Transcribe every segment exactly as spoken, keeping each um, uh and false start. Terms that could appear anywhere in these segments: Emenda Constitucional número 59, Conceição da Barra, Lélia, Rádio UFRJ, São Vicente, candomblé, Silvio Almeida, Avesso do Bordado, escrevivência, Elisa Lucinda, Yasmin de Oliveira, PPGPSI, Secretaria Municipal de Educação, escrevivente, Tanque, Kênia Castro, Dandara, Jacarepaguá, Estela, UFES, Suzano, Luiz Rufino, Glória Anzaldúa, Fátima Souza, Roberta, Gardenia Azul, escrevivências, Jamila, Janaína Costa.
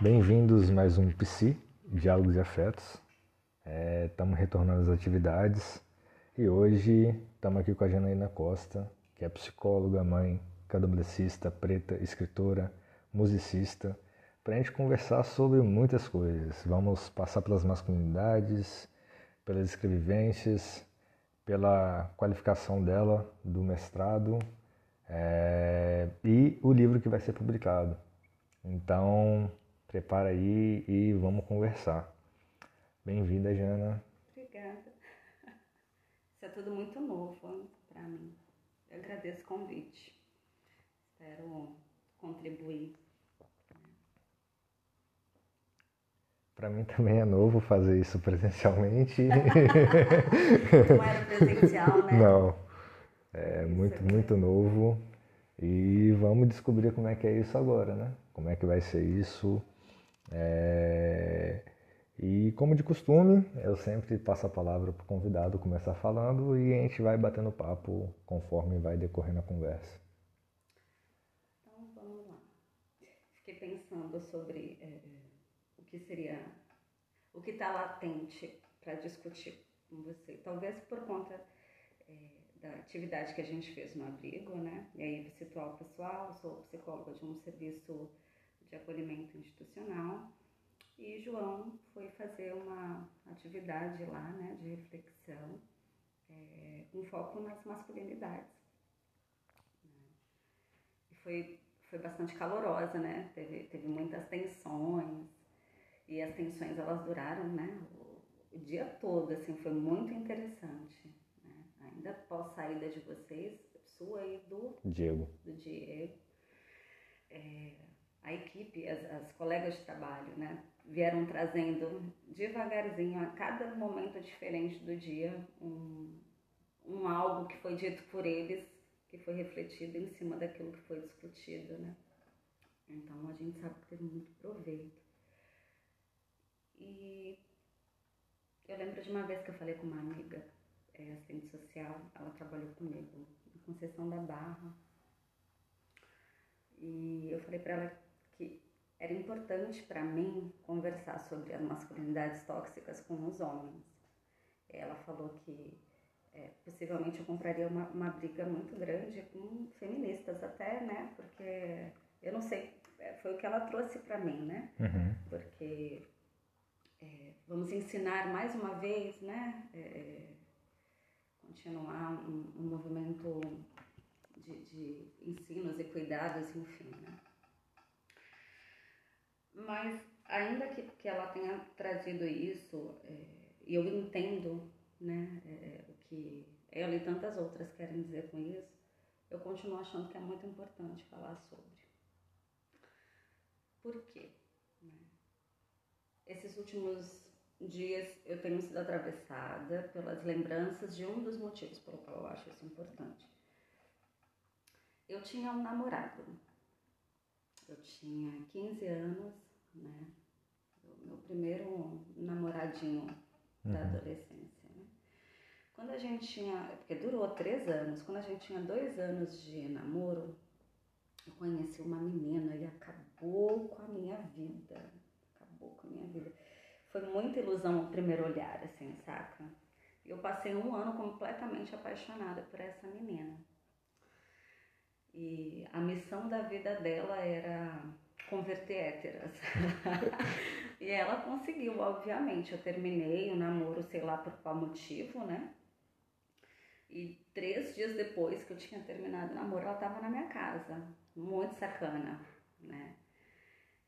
Bem-vindos a mais um P S I, Diálogos e Afetos. Estamos é, retornando às atividades e hoje estamos aqui com a Janaína Costa, que é psicóloga, mãe, candomblessista, preta, escritora, musicista, para a gente conversar sobre muitas coisas. Vamos passar pelas masculinidades, pelas escrevivências, pela qualificação dela do mestrado é, e o livro que vai ser publicado. Então, prepara aí e vamos conversar. Bem-vinda, Jana. Obrigada. Isso é tudo muito novo para mim. Eu agradeço o convite. Espero contribuir. Para mim também é novo fazer isso presencialmente. Não era presencial, né? Não. É muito, muito novo. E vamos descobrir como é que é isso agora, né? Como é que vai ser isso. É... E como de costume, eu sempre passo a palavra para o convidado começar falando e a gente vai batendo papo conforme vai decorrendo a conversa. Então, vamos lá. Fiquei pensando sobre... É... que seria o que está latente para discutir com você. Talvez por conta é, da atividade que a gente fez no abrigo, né? E aí, vou situar o pessoal, sou psicóloga de um serviço de acolhimento institucional e João foi fazer uma atividade lá, né, de reflexão, é, um foco nas masculinidades. E foi, foi bastante calorosa, né? Teve, teve muitas tensões. E as tensões, elas duraram, né, o dia todo, assim, foi muito interessante, né? Ainda após saída de vocês, sua e do Diego. Do Diego. É, a equipe, as, as colegas de trabalho, né, vieram trazendo devagarzinho, a cada momento diferente do dia, um, um algo que foi dito por eles, que foi refletido em cima daquilo que foi discutido, né. Então, a gente sabe que teve muito proveito. E eu lembro de uma vez que eu falei com uma amiga, é, assistente social, ela trabalhou comigo, em Conceição da Barra. E eu falei para ela que era importante para mim conversar sobre as masculinidades tóxicas com os homens. Ela falou que é, possivelmente eu compraria uma, uma briga muito grande com feministas até, né? Porque eu não sei, foi o que ela trouxe para mim, né? Uhum. Porque... É, vamos ensinar mais uma vez, né, é, continuar um, um movimento de, de ensinos e cuidados, enfim, né. Mas ainda que, que ela tenha trazido isso, e é, eu entendo, né, é, o que ela e tantas outras querem dizer com isso, eu continuo achando que é muito importante falar sobre. Por quê? Esses últimos dias eu tenho sido atravessada pelas lembranças de um dos motivos pelo qual eu acho isso importante. Eu tinha um namorado. Eu tinha quinze anos, né? O meu primeiro namoradinho da uhum. adolescência, né? Quando a gente tinha... Porque durou três anos. Quando a gente tinha dois anos de namoro, eu conheci uma menina e acabou com a minha vida. Com a minha vida. Foi muita ilusão o primeiro olhar, assim, saca? Eu passei um ano completamente apaixonada por essa menina. E a missão da vida dela era converter héteras. E ela conseguiu, obviamente. Eu terminei o namoro, sei lá por qual motivo, né? E três dias depois que eu tinha terminado o namoro, ela tava na minha casa. Muito sacana, né?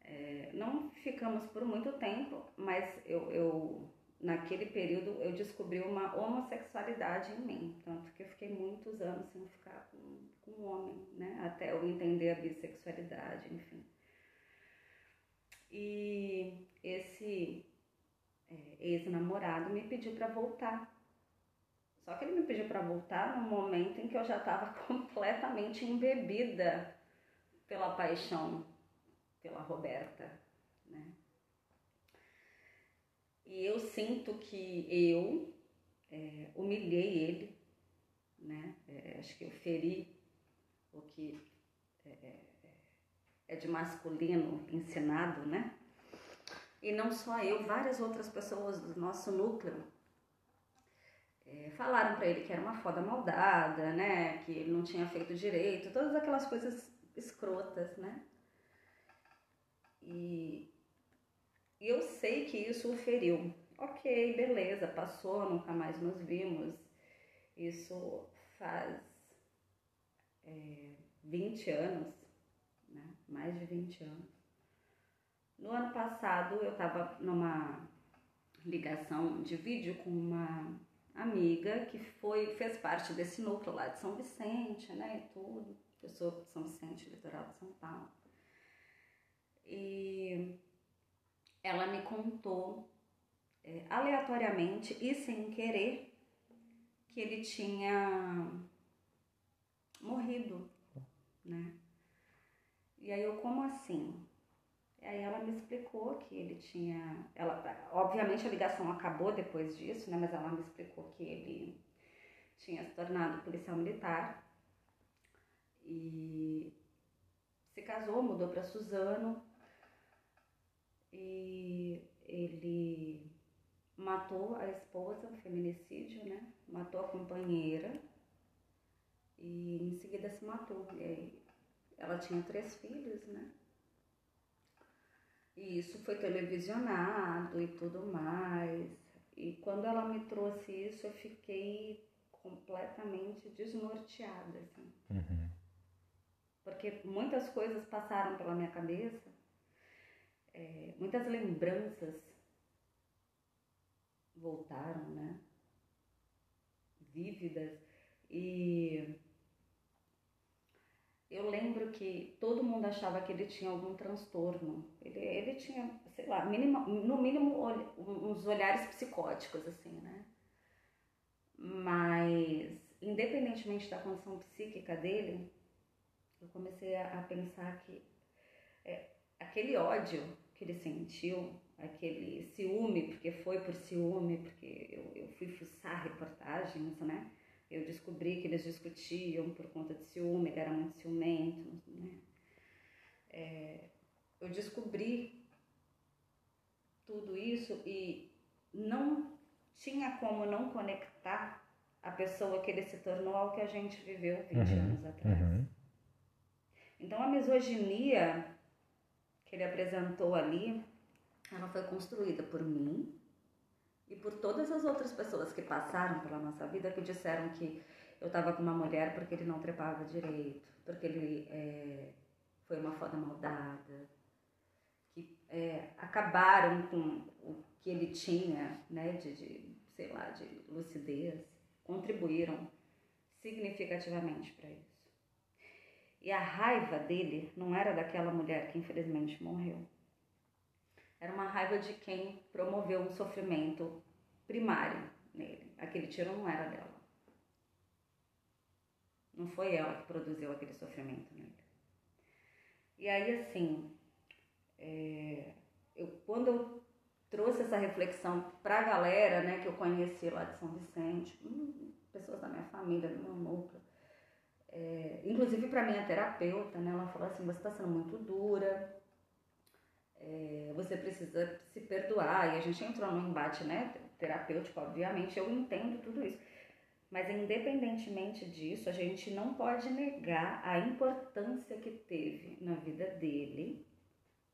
É, não ficamos por muito tempo, mas eu, eu, naquele período eu descobri uma homossexualidade em mim. Tanto que eu fiquei muitos anos sem ficar com, com um homem, né? Até eu entender a bissexualidade, enfim. E esse é, ex-namorado me pediu pra voltar. Só que ele me pediu pra voltar num momento em que eu já tava completamente embebida pela paixão. Pela Roberta, né? E eu sinto que eu, é, humilhei ele, né? É, acho que eu feri o que é, é de masculino ensinado, né? E não só eu, várias outras pessoas do nosso núcleo é, falaram para ele que era uma foda maldada, né? Que ele não tinha feito direito, todas aquelas coisas escrotas, né? E eu sei que isso o feriu. Ok, beleza, passou, nunca mais nos vimos. Isso faz é, vinte anos, né? Mais de vinte anos. No ano passado eu estava numa ligação de vídeo com uma amiga que foi, fez parte desse núcleo lá de São Vicente, né? E tudo. Eu sou de São Vicente, litoral de São Paulo. E ela me contou é, aleatoriamente e sem querer que ele tinha morrido, né? E aí eu, como assim? E aí ela me explicou que ele tinha... Ela, obviamente a ligação acabou depois disso, né? Mas ela me explicou que ele tinha se tornado policial militar e se casou, mudou para Suzano e ele matou a esposa, um feminicídio, né? Matou a companheira e em seguida se matou. Ela tinha três filhos, né? E isso foi televisionado e tudo mais. E quando ela me trouxe isso, eu fiquei completamente desnorteada, assim. Uhum. Porque muitas coisas passaram pela minha cabeça, é, muitas lembranças voltaram, né? Vívidas. E eu lembro que todo mundo achava que ele tinha algum transtorno. Ele, ele tinha, sei lá, minima, no mínimo olh, uns olhares psicóticos, assim, né? Mas, independentemente da condição psíquica dele, eu comecei a pensar que é, aquele ódio que ele sentiu, aquele ciúme, porque foi por ciúme, porque eu, eu fui fuçar reportagens, né? Eu descobri que eles discutiam por conta de ciúme, ele era muito ciumento, né? É, eu descobri tudo isso e não tinha como não conectar a pessoa que ele se tornou ao que a gente viveu vinte anos atrás. Uhum. Então a misoginia que ele apresentou ali, ela foi construída por mim e por todas as outras pessoas que passaram pela nossa vida, que disseram que eu estava com uma mulher porque ele não trepava direito, porque ele é, foi uma foda maldada, que é, acabaram com o que ele tinha, né, de, de, sei lá, de lucidez, contribuíram significativamente para isso. E a raiva dele não era daquela mulher que infelizmente morreu. Era uma raiva de quem promoveu um sofrimento primário nele. Aquele tiro não era dela. Não foi ela que produziu aquele sofrimento nele. E aí, assim, é, eu, quando eu trouxe essa reflexão pra galera, né, que eu conheci lá de São Vicente, pessoas da minha família, do meu núcleo, é, inclusive pra minha terapeuta, né, ela falou assim, você tá sendo muito dura, É, você precisa se perdoar. E a gente entrou num embate, né, terapêutico, obviamente, eu entendo tudo isso. Mas independentemente disso, a gente não pode negar a importância que teve na vida dele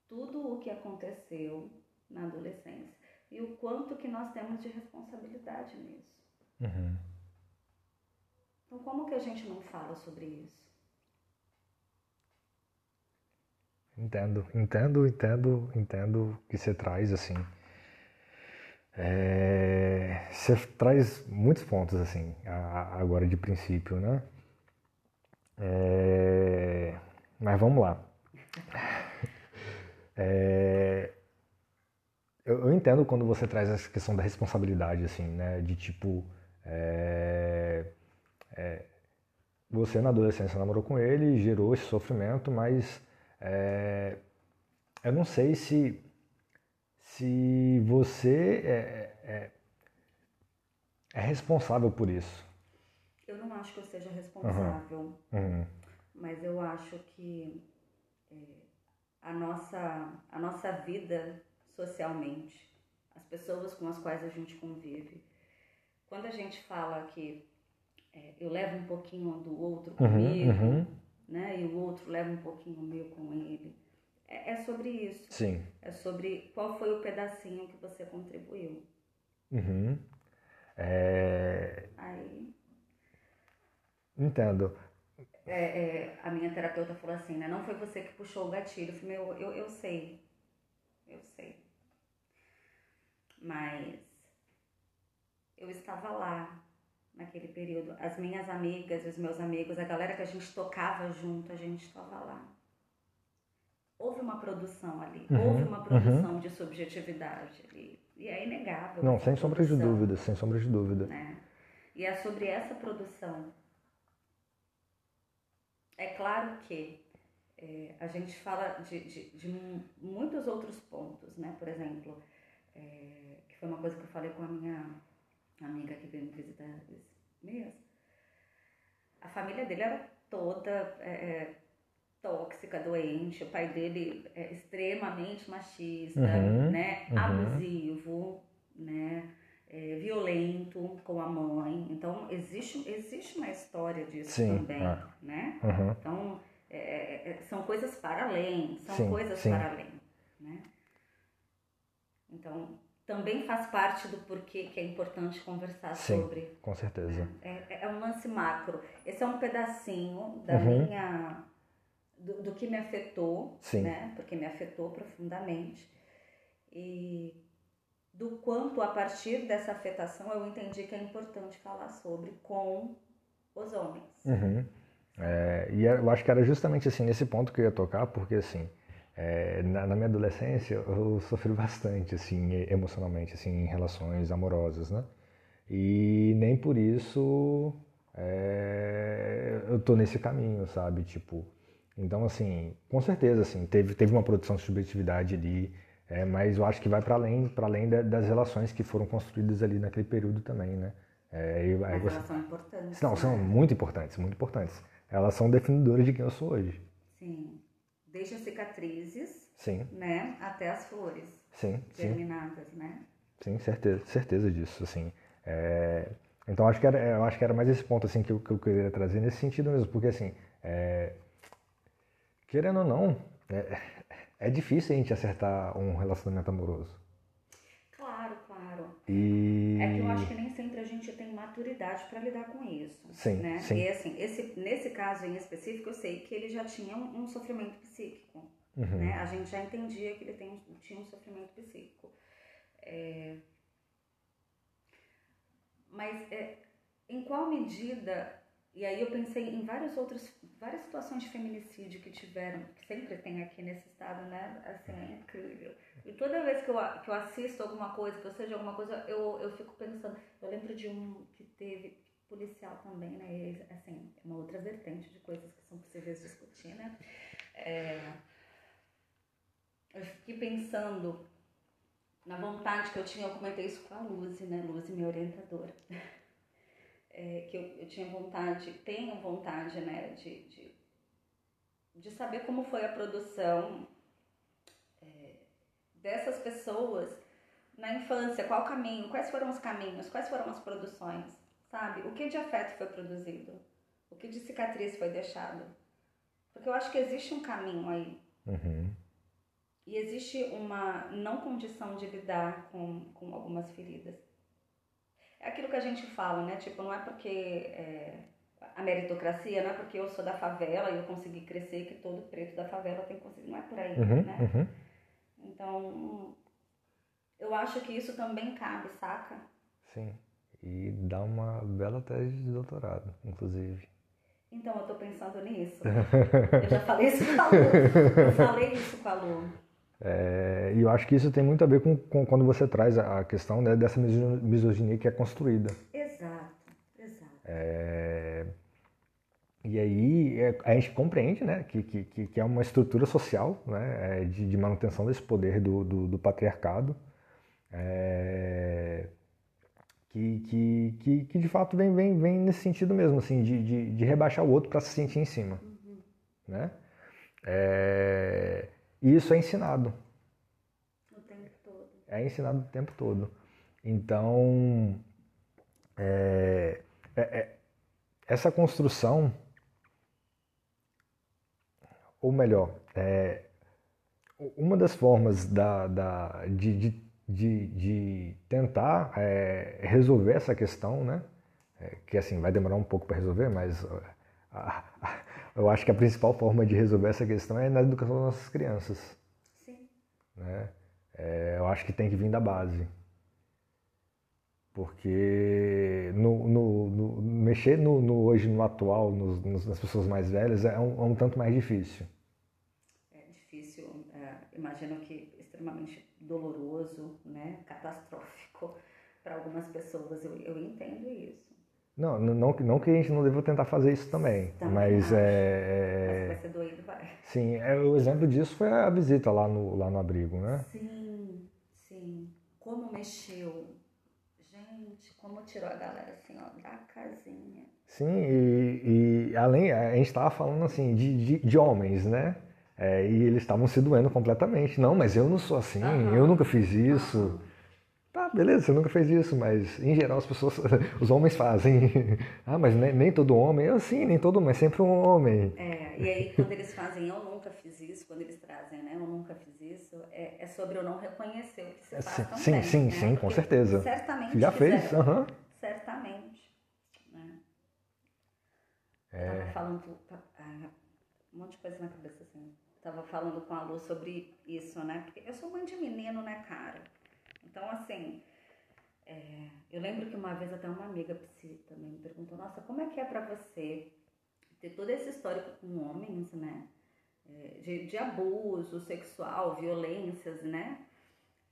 tudo o que aconteceu na adolescência e o quanto que nós temos de responsabilidade nisso. Uhum. Então como que a gente não fala sobre isso? Entendo, entendo, entendo, entendo que você traz, assim, é, você traz muitos pontos, assim, a, agora de princípio, né, é, mas vamos lá, é, eu, eu entendo quando você traz essa questão da responsabilidade, assim, né, de tipo, é, é, você na adolescência namorou com ele, gerou esse sofrimento, mas... É, eu não sei se, se você é, é, é responsável por isso? Eu não acho que eu seja responsável, uhum. mas eu acho que é, a, nossa, a nossa vida socialmente, as pessoas com as quais a gente convive, quando a gente fala que é, eu levo um pouquinho do outro comigo, uhum, uhum. né, e o outro leva um pouquinho meu com ele, é, é sobre isso. Sim. É sobre qual foi o pedacinho que você contribuiu. Uhum. É... Aí... Entendo. É, é, a minha terapeuta falou assim, né, não foi você que puxou o gatilho. Eu falei, eu, eu, eu sei, eu sei. Mas eu estava lá naquele período. As minhas amigas, os meus amigos, a galera que a gente tocava junto, a gente estava lá. Houve uma produção ali, uhum, houve uma produção uhum. de subjetividade ali. E é inegável. Não, sem sombra de dúvida, sem sombra de dúvida. Né? E é sobre essa produção. É claro que é, a gente fala de, de, de muitos outros pontos, né? Por exemplo, é, que foi uma coisa que eu falei com a minha amiga que veio me visitar esse mês. A família dele era toda é, tóxica, doente. O pai dele é extremamente machista, uhum, né? Uhum. Abusivo, né? É, violento com a mãe. Então, existe, existe uma história disso. Sim, também, é. Né? Uhum. Então, é, são coisas para além, são sim, coisas sim. para além, né? Então, também faz parte do porquê que é importante conversar sim, sobre. Sim, com certeza. Né? É, é um lance macro. Esse é um pedacinho da uhum. minha... Do, do que me afetou, sim. né? Porque me afetou profundamente. E do quanto, a partir dessa afetação, eu entendi que é importante falar sobre com os homens. Uhum. É, e eu acho que era justamente assim, nesse ponto que eu ia tocar, porque assim, é, na, na minha adolescência eu sofri bastante, assim, emocionalmente, assim, em relações amorosas, né? E nem por isso é, eu tô nesse caminho, sabe? Tipo... Então, assim, com certeza, assim, teve, teve uma produção de subjetividade ali, é, mas eu acho que vai para além, para além da, das relações que foram construídas ali naquele período também, né? É, eu, mas eu gost... elas são importantes. Não, né? São muito importantes, muito importantes. Elas são definidoras de quem eu sou hoje. Sim. Desde as cicatrizes, sim. né? Até as flores sim, germinadas, sim. né? Sim, certeza, certeza disso, assim. É... Então, acho que era, eu acho que era mais esse ponto, assim, que eu, que eu queria trazer nesse sentido mesmo, porque, assim... É... Querendo ou não, é, é difícil a gente acertar um relacionamento amoroso. Claro, claro. E... É que eu acho que nem sempre a gente tem maturidade para lidar com isso. Sim, né? sim. E assim, esse, nesse caso em específico, eu sei que ele já tinha um, um sofrimento psíquico. Uhum. Né? A gente já entendia que ele tem, tinha um sofrimento psíquico. É... Mas é, em qual medida... E aí eu pensei em várias outras, várias situações de feminicídio que tiveram, que sempre tem aqui nesse estado, né? Assim, é incrível. E toda vez que eu, que eu assisto alguma coisa, que eu seja alguma coisa, eu, eu fico pensando. Eu lembro de um que teve policial também, né? E, assim, uma outra vertente de coisas que são possíveis discutir, né? É, eu fiquei pensando na vontade que eu tinha, eu comentei isso com a Luzi, né? Luzi, minha orientadora. É, que eu, eu tinha vontade, tenho vontade, né, de, de, de saber como foi a produção é, dessas pessoas na infância, qual caminho, quais foram os caminhos, quais foram as produções, sabe? O que de afeto foi produzido, o que de cicatriz foi deixado. Porque eu acho que existe um caminho aí. Uhum. E existe uma não condição de lidar com, com algumas feridas. É aquilo que a gente fala, né? Tipo, não é porque é, a meritocracia, não é porque eu sou da favela e eu consegui crescer que todo preto da favela tem que conseguir. Não é por aí, uhum, né? Uhum. Então, eu acho que isso também cabe, saca? Sim. E dá uma bela tese de doutorado, inclusive. Então, eu tô pensando nisso. Eu já falei isso com a Lu. Eu falei isso com a Lu. É, e eu acho que isso tem muito a ver com, com quando você traz a questão, né, dessa misoginia que é construída. Exato, exato. É, e aí é, a gente compreende, né, que, que, que é uma estrutura social, né, de, de manutenção desse poder do, do, do patriarcado, é, que, que, que, que de fato vem, vem, vem nesse sentido mesmo, assim, de, de, de rebaixar o outro para se sentir em cima. Uhum. Né? É... E isso é ensinado. O tempo todo. É ensinado o tempo todo. Então, é... É, é... essa construção, ou melhor, é... uma das formas da, da, de, de, de, de tentar é, resolver essa questão, né? É, que assim, vai demorar um pouco para resolver, mas a, a, eu acho que a principal forma de resolver essa questão é na educação das nossas crianças. Sim. Né? É, eu acho que tem que vir da base. Porque no, no, no, mexer no, no hoje, no atual, nos, nas pessoas mais velhas é um, é um tanto mais difícil. Imagino que extremamente doloroso, né? Catastrófico para algumas pessoas. Eu, eu entendo isso. Não, não, não que a gente não deva tentar fazer isso também, também mas é... Mas vai ser doído, vai. Sim, é, o exemplo disso foi a visita lá no, lá no abrigo, né? Sim, sim. Como mexeu. Gente, como tirou a galera assim, ó, da casinha. Sim, e, e além, a gente estava falando assim, de, de, de homens, né? É, e eles estavam se doendo completamente. Não, mas eu não sou assim, uhum. eu nunca fiz isso. Uhum. Tá, beleza, você nunca fez isso, mas em geral as pessoas, os homens fazem. Ah, mas nem, nem todo homem, eu sim, nem todo homem, é sempre um homem. É, e aí quando eles fazem eu nunca fiz isso, quando eles trazem, né, eu nunca fiz isso, é, é sobre eu não reconhecer o que você faz também. Sim, sim, né? Sim, com porque certeza. Certamente já fizeram. Fez, aham. Uhum. Certamente. Né? É. Eu tava falando ah, um monte de coisa na cabeça assim. Tava falando com a Lu sobre isso, né? Porque eu sou mãe de menino, né, cara? Então, assim, é... eu lembro que uma vez até uma amiga psi também me perguntou, nossa, como é que é pra você ter todo esse histórico com homens, né? É... De, de abuso sexual, violências, né?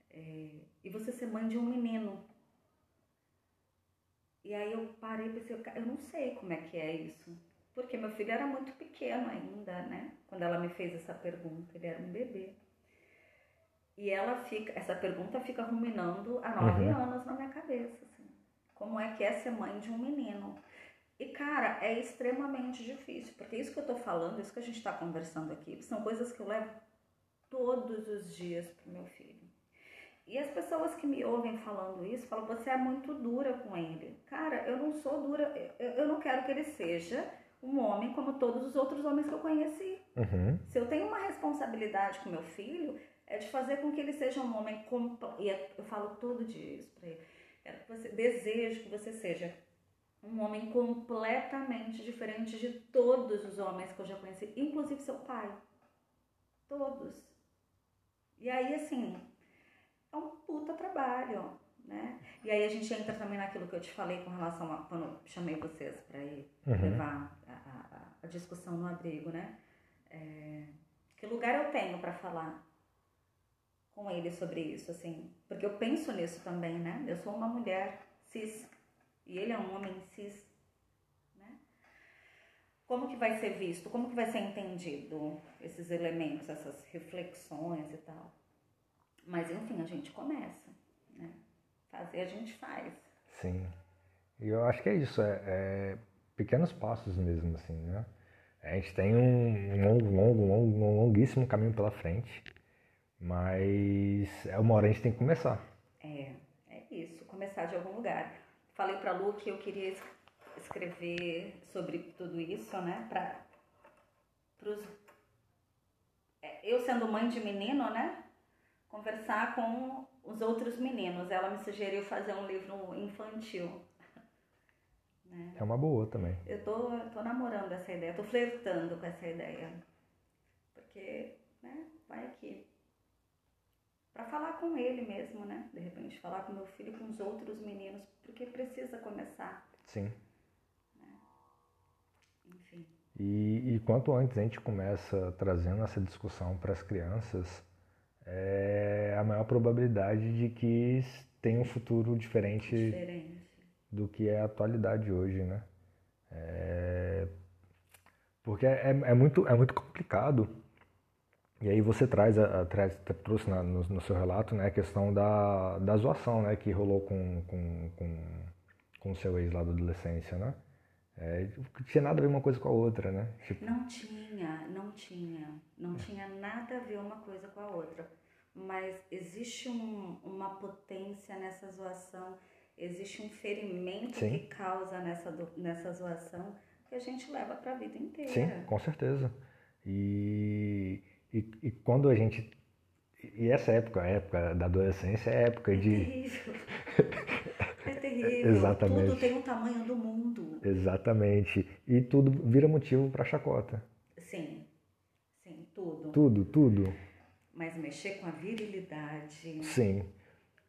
É... E você ser mãe de um menino. E aí eu parei e pensei, eu não sei como é que é isso. Porque meu filho era muito pequeno ainda, né? Quando ela me fez essa pergunta, ele era um bebê. E ela fica, essa pergunta fica ruminando há nove uhum. anos na minha cabeça, assim. Como é que é ser mãe de um menino? E, cara, é extremamente difícil, porque isso que eu tô falando, isso que a gente tá conversando aqui, são coisas que eu levo todos os dias pro meu filho. E as pessoas que me ouvem falando isso, falam, você é muito dura com ele. Cara, eu não sou dura, eu, eu não quero que ele seja... um homem como todos os outros homens que eu conheci. Uhum. Se eu tenho uma responsabilidade com meu filho, é de fazer com que ele seja um homem completo. E eu falo todo dia isso pra ele. É que você, desejo que você seja um homem completamente diferente de todos os homens que eu já conheci, inclusive seu pai. Todos. E aí, assim, é um puta trabalho, né? E aí a gente entra também naquilo que eu te falei com relação a quando eu chamei vocês para ir uhum. levar a, a, a discussão no abrigo, né? É, que lugar eu tenho para falar com ele sobre isso, assim? Porque eu penso nisso também, né? Eu sou uma mulher cis e ele é um homem cis, né? Como que vai ser visto? Como que vai ser entendido esses elementos, essas reflexões e tal? Mas enfim, a gente começa, né? Fazer a gente faz. Sim. E eu acho que é isso, é, é pequenos passos mesmo, assim, né? A gente tem um longo, longo, longo, longuíssimo caminho pela frente, mas é uma hora a gente tem que começar. É, é isso, começar de algum lugar. Falei pra Lu que eu queria escrever sobre tudo isso, né? Pra, pros... Eu sendo mãe de menino, né? Conversar com os outros meninos. Ela me sugeriu fazer um livro infantil. Né? É uma boa também. Eu tô, tô namorando essa ideia, tô flertando com essa ideia. Porque, né, vai aqui. Pra falar com ele mesmo, né? De repente, falar com meu filho, com os outros meninos, porque precisa começar. Sim. Né? Enfim. E, e quanto antes a gente começa trazendo essa discussão para as crianças, é a maior probabilidade de que tenha um futuro diferente, diferente do que é a atualidade hoje, né? É... Porque é, é, muito, é muito complicado E aí você traz, a, a, traz trouxe na, no, no seu relato, né, a questão da, da zoação, né, que rolou com, com, com, com o seu ex lá da adolescência, né? É, tinha nada a ver uma coisa com a outra, né? Tipo... Não tinha, não tinha. Não tinha nada a ver uma coisa com a outra. Mas existe um, uma potência nessa zoação, existe um ferimento Sim. que causa nessa, nessa zoação que a gente leva para a vida inteira. Sim, com certeza. E... E, e quando a gente... E essa época, a época da adolescência, é a época é de... Terrível. É terrível. Exatamente. Tudo tem um tamanho do mundo. Exatamente. E tudo vira motivo para chacota. Sim. Sim, tudo. Tudo, tudo. Mas mexer com a virilidade... Sim.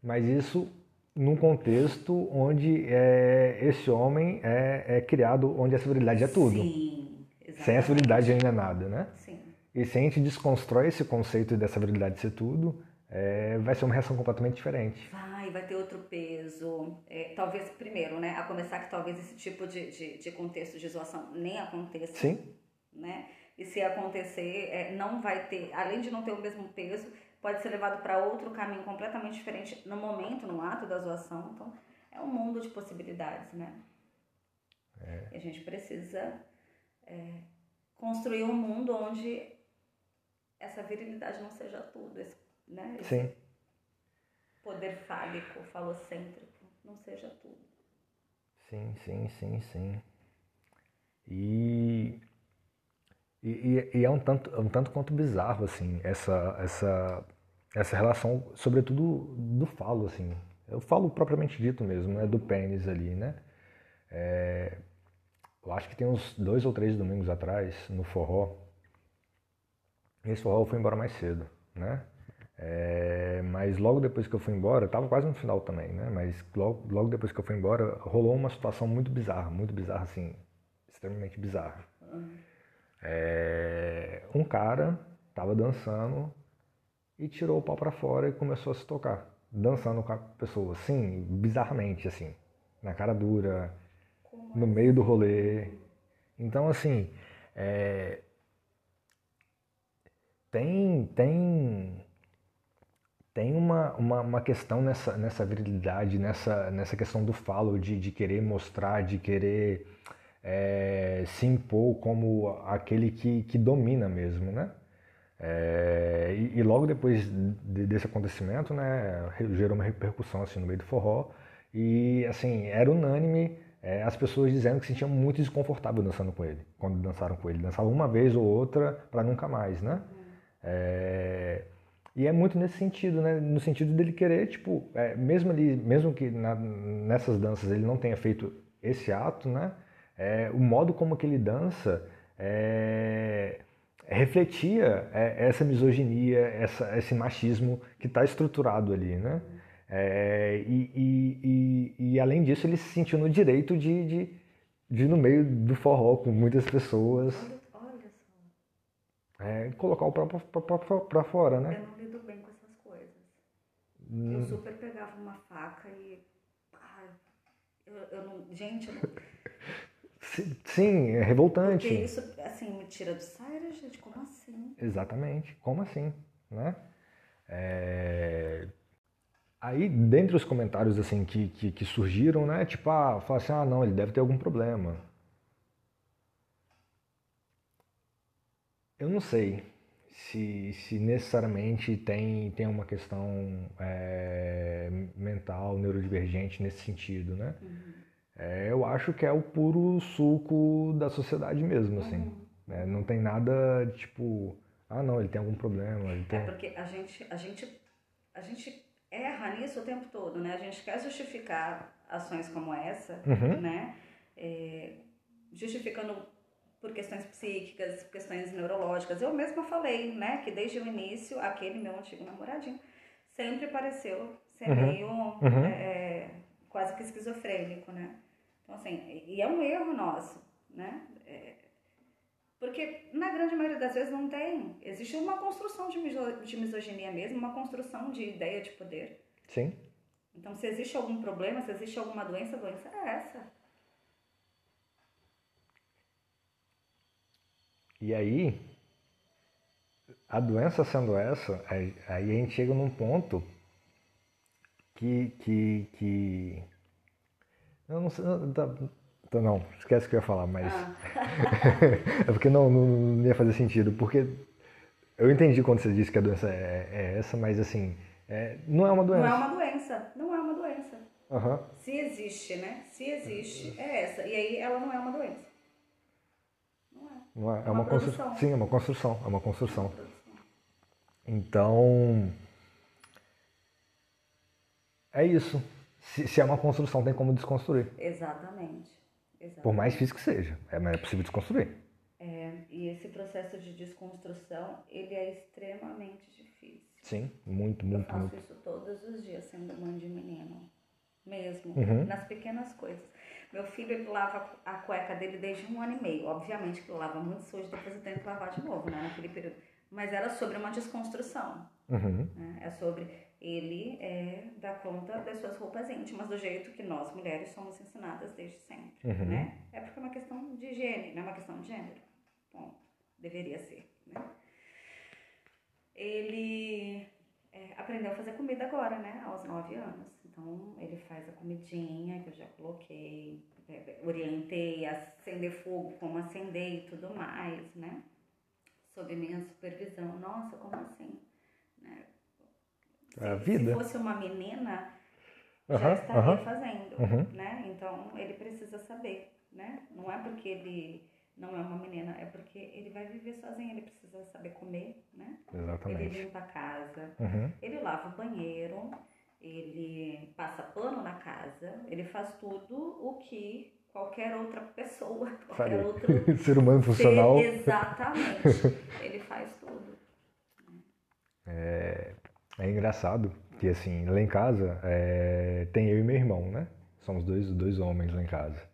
Mas isso num contexto onde é, esse homem é, é criado, onde essa virilidade é tudo. Sim, exatamente. Sem essa virilidade ainda é nada, né? Sim. E se a gente desconstrói esse conceito dessa virilidade de ser tudo, é, vai ser uma reação completamente diferente. Vai, vai ter outro peso. É, talvez, primeiro, né, a começar que talvez esse tipo de, de, de contexto de zoação nem aconteça. Sim. Né? E se acontecer, é, não vai ter, além de não ter o mesmo peso, pode ser levado para outro caminho completamente diferente no momento, no ato da zoação. Então, é um mundo de possibilidades, né? É. E a gente precisa é, construir um mundo onde... essa virilidade não seja tudo, esse, né? Esse Sim. poder fálico, falocêntrico, não seja tudo. Sim, sim, sim, sim. E, e, e é um tanto, um tanto quanto bizarro, assim, essa, essa, essa relação, sobretudo do falo, assim. Eu falo propriamente dito mesmo, né? Do pênis ali, né? É, eu acho que tem uns dois ou três domingos atrás, no forró, esse forró eu fui embora mais cedo, né? É, mas logo depois que eu fui embora, eu tava quase no final também, né? Mas logo, logo depois que eu fui embora, rolou uma situação muito bizarra, muito bizarra, assim, extremamente bizarra. É, um cara tava dançando e tirou o pau pra fora e começou a se tocar. Dançando com a pessoa, assim, bizarramente, assim, na cara dura, no meio do rolê. Então, assim, é... Tem, tem, tem uma, uma, uma questão nessa, nessa virilidade, nessa, nessa questão do falo, de, de querer mostrar, de querer é, se impor como aquele que, que domina mesmo, né? É, e, e logo depois de, desse acontecimento, né, gerou uma repercussão assim, no meio do forró e, assim, era unânime é, as pessoas dizendo que se sentiam muito desconfortável dançando com ele, quando dançaram com ele. Dançavam uma vez ou outra para nunca mais, né? É, e é muito nesse sentido, né? No sentido dele querer, tipo, é, mesmo, ali, mesmo que na, nessas danças ele não tenha feito esse ato, né? É, o modo como que ele dança é, refletia é, essa misoginia, essa, esse machismo que está estruturado ali, né? É, e, e, e, e além disso ele se sentiu no direito de, de, de ir no meio do forró com muitas pessoas. É, colocar o próprio pra fora, né? Eu não lido bem com essas coisas. Hum. Eu super pegava uma faca e... Ai, eu, eu não... Gente, eu não... Sim, é revoltante. Porque isso, assim, me tira do sério, gente. Como assim? Exatamente. Como assim, né? É... Aí, dentre os comentários, assim, que, que, que surgiram, né? Tipo, ah, fala assim, ah, não, ele deve ter algum problema. Eu não sei se, se necessariamente tem, tem uma questão é, mental, neurodivergente nesse sentido, né? Uhum. É, eu acho que é o puro suco da sociedade mesmo, uhum. assim. É, não tem nada, tipo, ah, não, ele tem algum problema. Ele tem... É porque a gente, a, gente, a gente erra nisso o tempo todo, né? A gente quer justificar ações como essa, uhum. né? É, justificando... por questões psíquicas, questões neurológicas. Eu mesma falei, né, que desde o início, aquele meu antigo namoradinho sempre pareceu ser uhum. meio uhum. É, quase que esquizofrênico, né? Então, assim, e é um erro nosso, né? É, porque, na grande maioria das vezes, não tem. Existe uma construção de, miso, de misoginia mesmo, uma construção de ideia de poder. Sim. Então, se existe algum problema, se existe alguma doença, a doença é essa. E aí, A doença sendo essa, aí a gente chega num ponto que... que, que... Eu não sei... Não, não, esquece o que eu ia falar, mas... Ah. É porque não, não, não ia fazer sentido, porque eu entendi quando você disse que a doença é, é essa, mas assim, é, não é uma doença. Não é uma doença, não é uma doença. Uhum. Se existe, né? Se existe, é essa. E aí ela não é uma doença. Não é. Não é, é uma, uma construção. Sim, é uma construção, é uma construção. Então, é isso. Se, se é uma construção, tem como desconstruir. Exatamente. Exatamente. Por mais difícil que seja, é possível desconstruir. É, e esse processo de desconstrução, ele é extremamente difícil. Sim, muito, muito, Eu faço muito. isso todos os dias, sendo mãe de menino. Mesmo, uhum. Nas pequenas coisas. Meu filho, ele lava a cueca dele desde um ano e meio. Obviamente que ele lava muito sujo, depois eu tenho que lavar de novo, né, naquele período. Mas era sobre uma desconstrução. Uhum. Né? É sobre ele é, dar conta das suas roupas íntimas, do jeito que nós, mulheres, somos ensinadas desde sempre. Uhum. Né? É porque é uma questão de higiene, não é uma questão de gênero. Bom, deveria ser. Né? Ele... É, aprendeu a fazer comida agora, né? Aos nove anos. Então, ele faz a comidinha que eu já coloquei, orientei, acender fogo, como acender e tudo mais, né? Sob minha supervisão. Nossa, como assim? Né? Se, a vida. se fosse uma menina, uhum, já estaria uhum. fazendo, uhum. né? Então, ele precisa saber, né? Não é porque ele... Não é uma menina, é porque ele vai viver sozinho, ele precisa saber comer, né? Exatamente. Ele limpa a casa, uhum. ele lava o banheiro, ele passa pano na casa, ele faz tudo o que qualquer outra pessoa, qualquer Sabe. outro... Ser humano funcional. Ser, exatamente. Ele faz tudo. É, é engraçado que, assim, lá em casa, é, tem eu e meu irmão, né? Somos dois, dois homens lá em casa.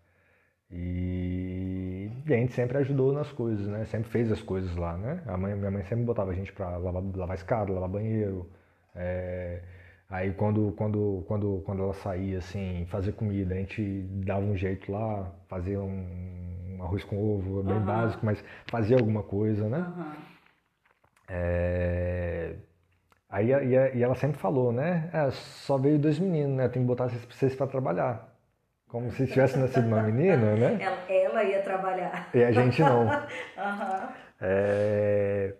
E a gente sempre ajudou nas coisas, né? Sempre fez as coisas lá, né? A mãe, minha mãe sempre botava a gente pra lavar, lavar escada, lavar banheiro. É... Aí quando, quando, quando, quando ela saía, assim, fazer comida, a gente dava um jeito lá, fazia um, um arroz com ovo, bem uhum. básico, mas fazia alguma coisa, né? Uhum. É... Aí e ela sempre falou, né? É, só veio dois meninos, né? Eu tenho que botar vocês pra trabalhar. Como se tivesse nascido uma menina, né? Ela, ela ia trabalhar. E a gente não. Uhum. É...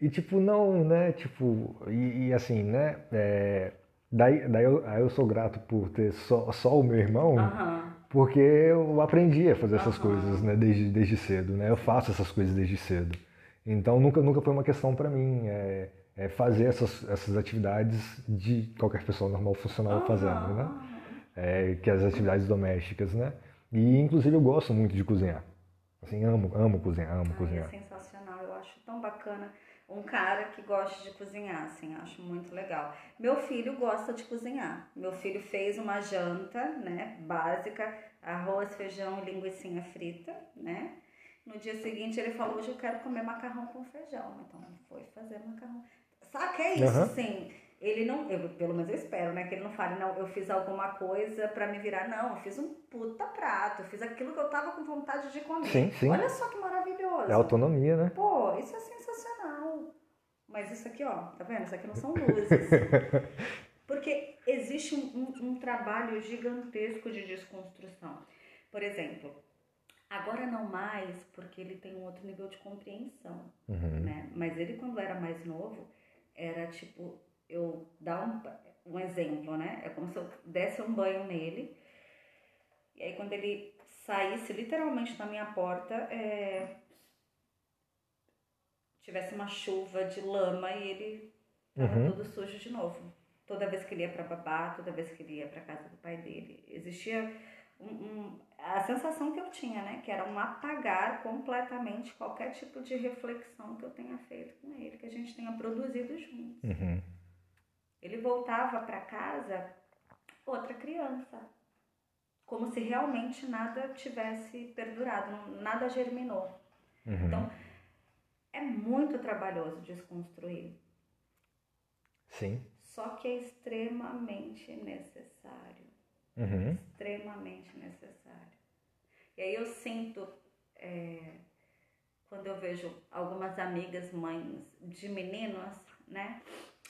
E tipo, não, né? Tipo, e, e assim, né? É... Daí, daí eu, aí eu sou grato por ter só, só o meu irmão, uhum. porque eu aprendi a fazer essas uhum. coisas, né? Desde, desde cedo, né? Eu faço essas coisas desde cedo. Então nunca, nunca foi uma questão pra mim é, é fazer essas, essas atividades de qualquer pessoa normal funcional uhum. fazendo, né? É, que as atividades domésticas, né? E, inclusive, eu gosto muito de cozinhar. Assim, amo, amo cozinhar, amo Ai, cozinhar. É sensacional, eu acho tão bacana um cara que gosta de cozinhar, assim, acho muito legal. Meu filho gosta de cozinhar. Meu filho fez uma janta, né, básica, arroz, feijão e linguicinha frita, né? No dia seguinte, ele falou, hoje eu quero comer macarrão com feijão. Então, foi fazer macarrão. Sabe que é isso, uhum. sim. Ele não, eu, pelo menos eu espero, né, que ele não fale, não, eu fiz alguma coisa pra me virar, não, eu fiz um puta prato, eu fiz aquilo que eu tava com vontade de comer. Sim, sim. Olha só que maravilhoso. É autonomia, né? Pô, isso é sensacional. Mas isso aqui, ó, tá vendo? Isso aqui não são luzes. Porque existe um, um, um trabalho gigantesco de desconstrução. Por exemplo, agora não mais, porque ele tem um outro nível de compreensão, uhum. né? Mas ele, quando era mais novo, era tipo... Eu dar um, um exemplo, né? É como se eu desse um banho nele. E aí, quando ele saísse literalmente da minha porta, é... tivesse uma chuva de lama e ele estava uhum. todo sujo de novo. Toda vez que ele ia para babá, toda vez que ele ia para casa do pai dele. Existia um, um... a sensação que eu tinha, né? Que era um apagar completamente qualquer tipo de reflexão que eu tenha feito com ele, que a gente tenha produzido juntos. Uhum. Ele voltava para casa outra criança, como se realmente nada tivesse perdurado, nada germinou. Uhum. Então, é muito trabalhoso desconstruir. Sim. Só que é extremamente necessário. Uhum. Extremamente necessário. E aí eu sinto é, quando eu vejo algumas amigas, mães de meninos, né,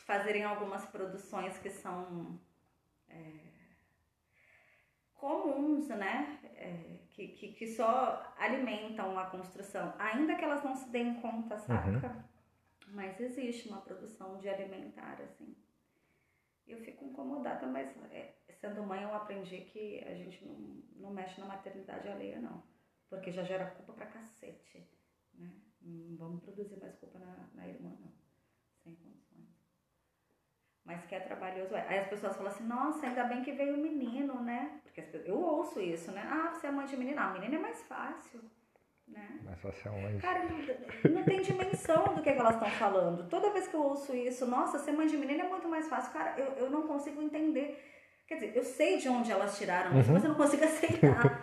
fazerem algumas produções que são é, comuns, né, é, que, que, que só alimentam a construção, ainda que elas não se deem conta, saca? Uhum. Mas existe uma produção de alimentar, assim. Eu fico incomodada, mas é, sendo mãe eu aprendi que a gente não, não mexe na maternidade alheia, não. Porque já gera culpa pra cacete, né? Não vamos produzir mais culpa na, na irmã, não. Sem condições. Mas que é trabalhoso, é. Aí as pessoas falam assim, nossa, ainda bem que veio o menino, né? Porque as pessoas, eu ouço isso, né? Ah, você é mãe de menino. Ah, menino é mais fácil, né? Mas você é mãe. Cara, não, não tem dimensão do que, é que elas estão falando. Toda vez que eu ouço isso, nossa, ser mãe de menino é muito mais fácil. Cara, eu, eu não consigo entender. Quer dizer, eu sei de onde elas tiraram uhum. isso, mas eu não consigo aceitar.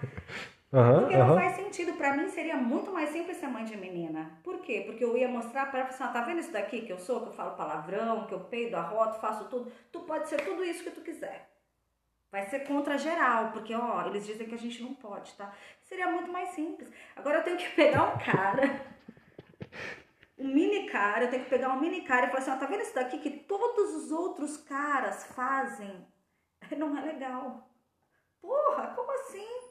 Uhum, porque não uhum. faz sentido, pra mim seria muito mais simples ser mãe de menina. Por quê? Porque eu ia mostrar pra ela, assim, ah, tá vendo isso daqui que eu sou, que eu falo palavrão, que eu peido, arroto, faço tudo. Tu pode ser tudo isso que tu quiser. Vai ser contra geral, porque ó, eles dizem que a gente não pode, tá? Seria muito mais simples. Agora eu tenho que pegar um cara, um mini cara, eu tenho que pegar um mini cara e falar assim, ah, tá vendo isso daqui que todos os outros caras fazem? Não é legal. Porra, como assim?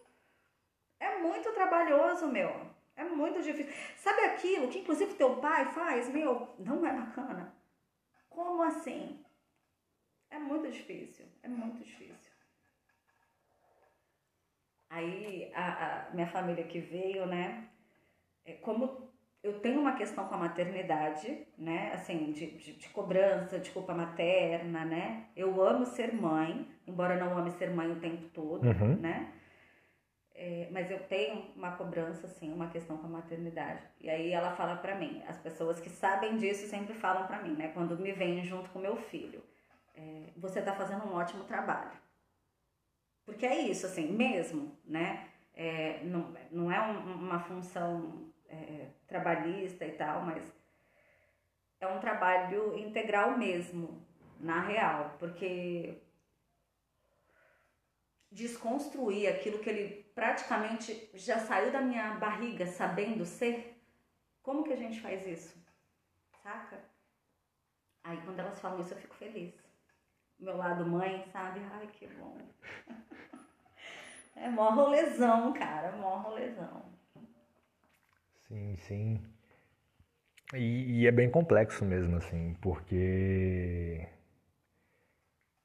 É muito trabalhoso, meu. É muito difícil. Sabe aquilo que, inclusive, teu pai faz, meu? Não é bacana. Como assim? É muito difícil. É muito difícil. Aí, a, a minha família que veio, né? É como eu tenho uma questão com a maternidade, né? Assim, de, de, de cobrança, de culpa materna, né? Eu amo ser mãe, embora não ame ser mãe o tempo todo, uhum. né? É, mas eu tenho uma cobrança, assim, uma questão com a maternidade. E aí ela fala pra mim, as pessoas que sabem disso sempre falam pra mim, né? Quando me vêm junto com meu filho, é, você tá fazendo um ótimo trabalho. Porque é isso, assim, mesmo, né? É, não, não é um, uma função é, trabalhista e tal, mas é um trabalho integral mesmo, na real. Porque desconstruir aquilo que ele praticamente já saiu da minha barriga sabendo ser, como que a gente faz isso? Saca? Aí quando elas falam isso eu fico feliz. Meu lado mãe, sabe? Ai, que bom. É mó rolezão, cara, mó rolezão. Sim, sim. E, e é bem complexo mesmo, assim, porque...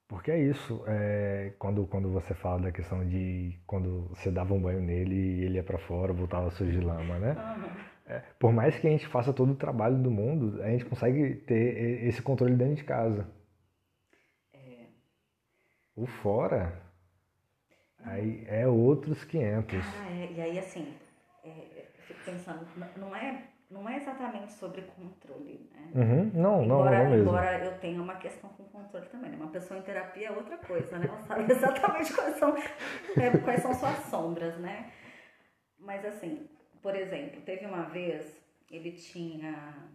Porque é isso, é, quando, quando você fala da questão de quando você dava um banho nele e ele ia pra fora, voltava sujo de lama, né? É, por mais que a gente faça todo o trabalho do mundo, a gente consegue ter esse controle dentro de casa. É... O fora, não. Aí é outros quinhentos. Cara, é, e aí assim, é, eu fico pensando, não é... Não é exatamente sobre controle, né? Uhum. Não, embora, não, não mesmo. Embora eu tenha uma questão com controle também, né? Uma pessoa em terapia é outra coisa, né? Ela sabe exatamente quais são, é, quais são suas sombras, né? Mas assim, por exemplo, teve uma vez, ele tinha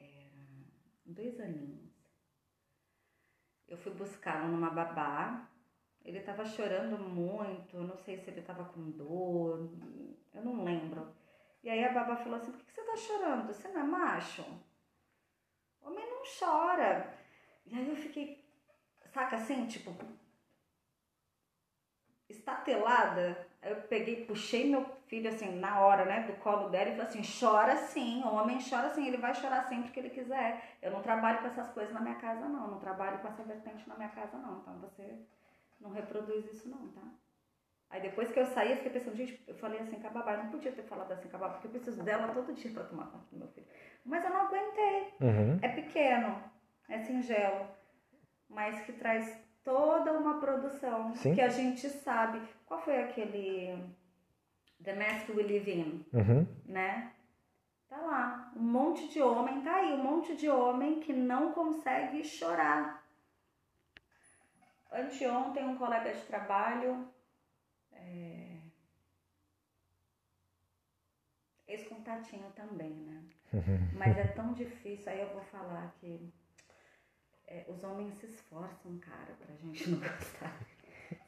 é, dois aninhos. Eu fui buscá-lo numa babá. Ele tava chorando muito, eu não sei se ele tava com dor, eu não lembro. E aí a babá falou assim, por que você tá chorando? Você não é macho? Homem não chora. E aí eu fiquei, saca assim, tipo, estatelada. Aí eu peguei, puxei meu filho assim, na hora, né, do colo dela e falei assim, chora sim, homem chora sim, ele vai chorar sempre que ele quiser. Eu não trabalho com essas coisas na minha casa não, eu não trabalho com essa vertente na minha casa não, então você não reproduz isso não, tá? Aí depois que eu saí, eu fiquei pensando, gente, eu falei assim com a babá, eu não podia ter falado assim com a babá, porque eu preciso dela todo dia pra tomar conta do meu filho. Mas eu não aguentei. Uhum. É pequeno, é singelo, mas que traz toda uma produção. Sim. Que a gente sabe. Qual foi aquele The Mask We Live In? Uhum. Né? Tá lá, um monte de homem, tá aí, um monte de homem que não consegue chorar. Anteontem, um colega de trabalho... É... Esse contatinho também, né? Mas é tão difícil. Aí eu vou falar que é, os homens se esforçam, cara, pra gente não gostar.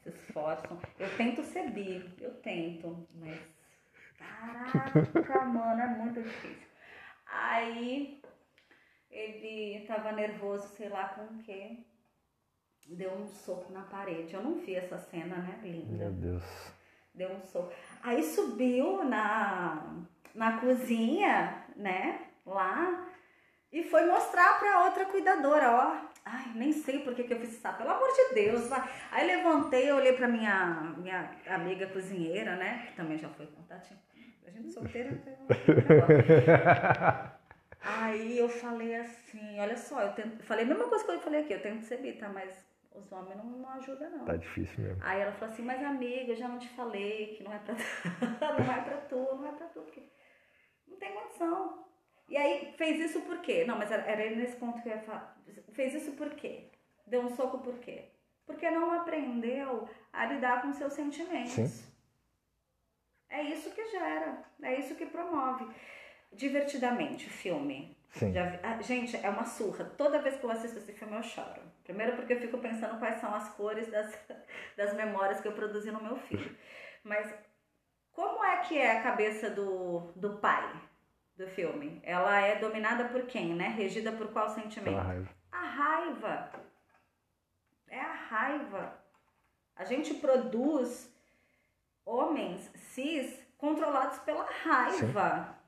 Se esforçam. Eu tento ser bi, eu tento, mas Caraca, mano, é muito difícil. Aí ele tava nervoso, sei lá com o quê. Deu um soco na parede. Eu não vi essa cena, né, linda? Meu Deus. Deu um soco. Aí subiu na, na cozinha, né, lá, e foi mostrar pra outra cuidadora, ó. Ai, nem sei por que que eu fiz isso, pelo amor de Deus. Vai. Aí levantei, olhei pra minha, minha amiga cozinheira, né, que também já foi contatinha. A gente solteira até agora. Aí eu falei assim, olha só, eu tento, falei a mesma coisa que eu falei aqui, eu tento ser bita, mas os homens não, não ajudam, não. Tá difícil mesmo. Aí ela falou assim, mas amiga, eu já não te falei que não é pra tu, não é pra tu, não é pra tu, porque não tem condição. E aí fez isso por quê? Não, mas era nesse ponto que eu ia falar. Fez isso por quê? Deu um soco por quê? Porque não aprendeu a lidar com seus sentimentos. Sim. É isso que gera, é isso que promove. Divertidamente, o filme. Sim. Já vi... ah, gente, é uma surra. Toda vez que eu assisto esse filme eu choro. Primeiro porque eu fico pensando quais são as cores das, das memórias que eu produzi no meu filho. Mas como é que é a cabeça do, do pai do filme? Ela é dominada por quem, né? Regida por qual sentimento? A raiva. A raiva. É a raiva. A gente produz homens cis controlados pela raiva. Sim.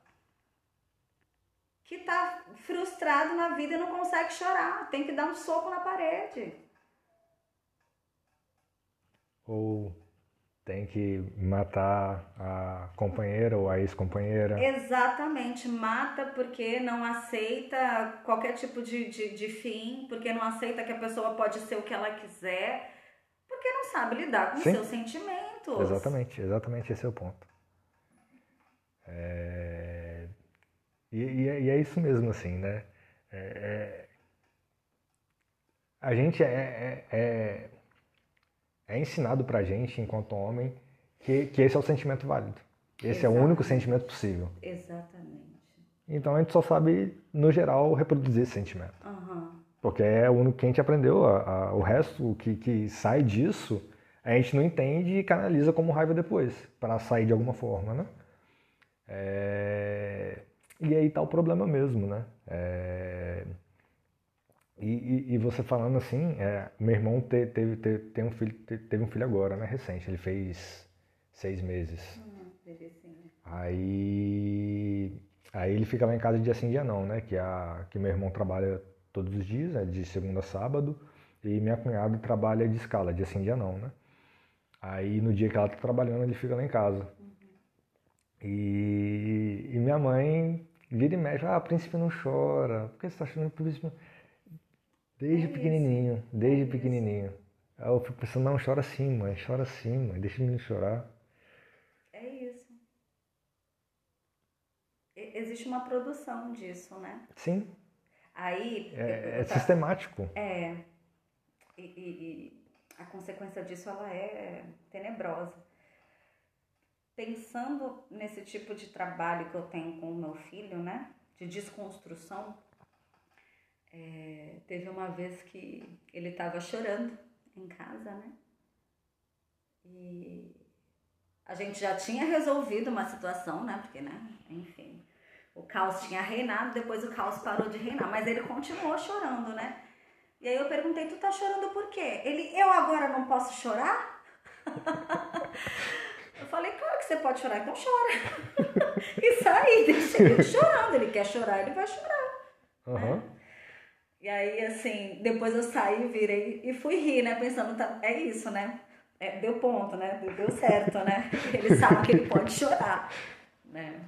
Que tá frustrado na vida e não consegue chorar. Tem que dar um soco na parede. Ou tem que matar a companheira ou a ex-companheira. Exatamente. Mata porque não aceita qualquer tipo de, de, de fim. Porque não aceita que a pessoa pode ser o que ela quiser. Porque não sabe lidar com Sim. seus sentimentos. Exatamente. Exatamente esse é o ponto. É... E, e, é, e é isso mesmo, assim, né? É, é, a gente é, é, é, é ensinado pra gente, enquanto homem, que, que esse é o sentimento válido. Esse Exatamente. É o único sentimento possível. Exatamente. Então a gente só sabe, no geral, reproduzir esse sentimento. Uhum. Porque é o único que a gente aprendeu. A, a, o resto que, que sai disso, a gente não entende e canaliza como raiva depois, pra sair de alguma forma, né? É... E aí tá o problema mesmo, né? É... E, e, e você falando assim, é... meu irmão te, teve, te, te um filho, te, teve um filho agora, né? Recente, ele fez seis meses. Hum, belezinha. Aí... aí ele fica lá em casa dia sim, dia não, né? Que, a... que meu irmão trabalha todos os dias, né? De segunda a sábado, e minha cunhada trabalha de escala, dia sim, dia não, né? Aí no dia que ela tá trabalhando, ele fica lá em casa. Uhum. E... e minha mãe... vira e mexe, ah, príncipe não chora, por que você tá achando que o príncipe não... Desde é pequenininho, isso. desde é pequenininho. Isso. Aí eu fico pensando, não, chora sim, mãe, chora sim, mãe, deixa o menino chorar. É isso. Existe uma produção disso, né? Sim. Aí... É, é tá... sistemático. É. E, e, e a consequência disso, ela é tenebrosa. Pensando nesse tipo de trabalho que eu tenho com o meu filho, né, de desconstrução, é, teve uma vez que ele estava chorando em casa, né, e a gente já tinha resolvido uma situação, né, porque, né, enfim, o caos tinha reinado, depois o caos parou de reinar, mas ele continuou chorando, né, e aí eu perguntei, tu tá chorando por quê? Ele, eu agora não posso chorar? Eu falei, claro que você pode chorar, então chora. Isso aí, deixa ele chorando. Ele quer chorar, ele vai chorar. Uhum. Né? E aí, assim, depois eu saí, virei e fui rir, né? Pensando, tá, é isso, né? É, deu ponto, né? Deu certo, né? Ele sabe que ele pode chorar. Né?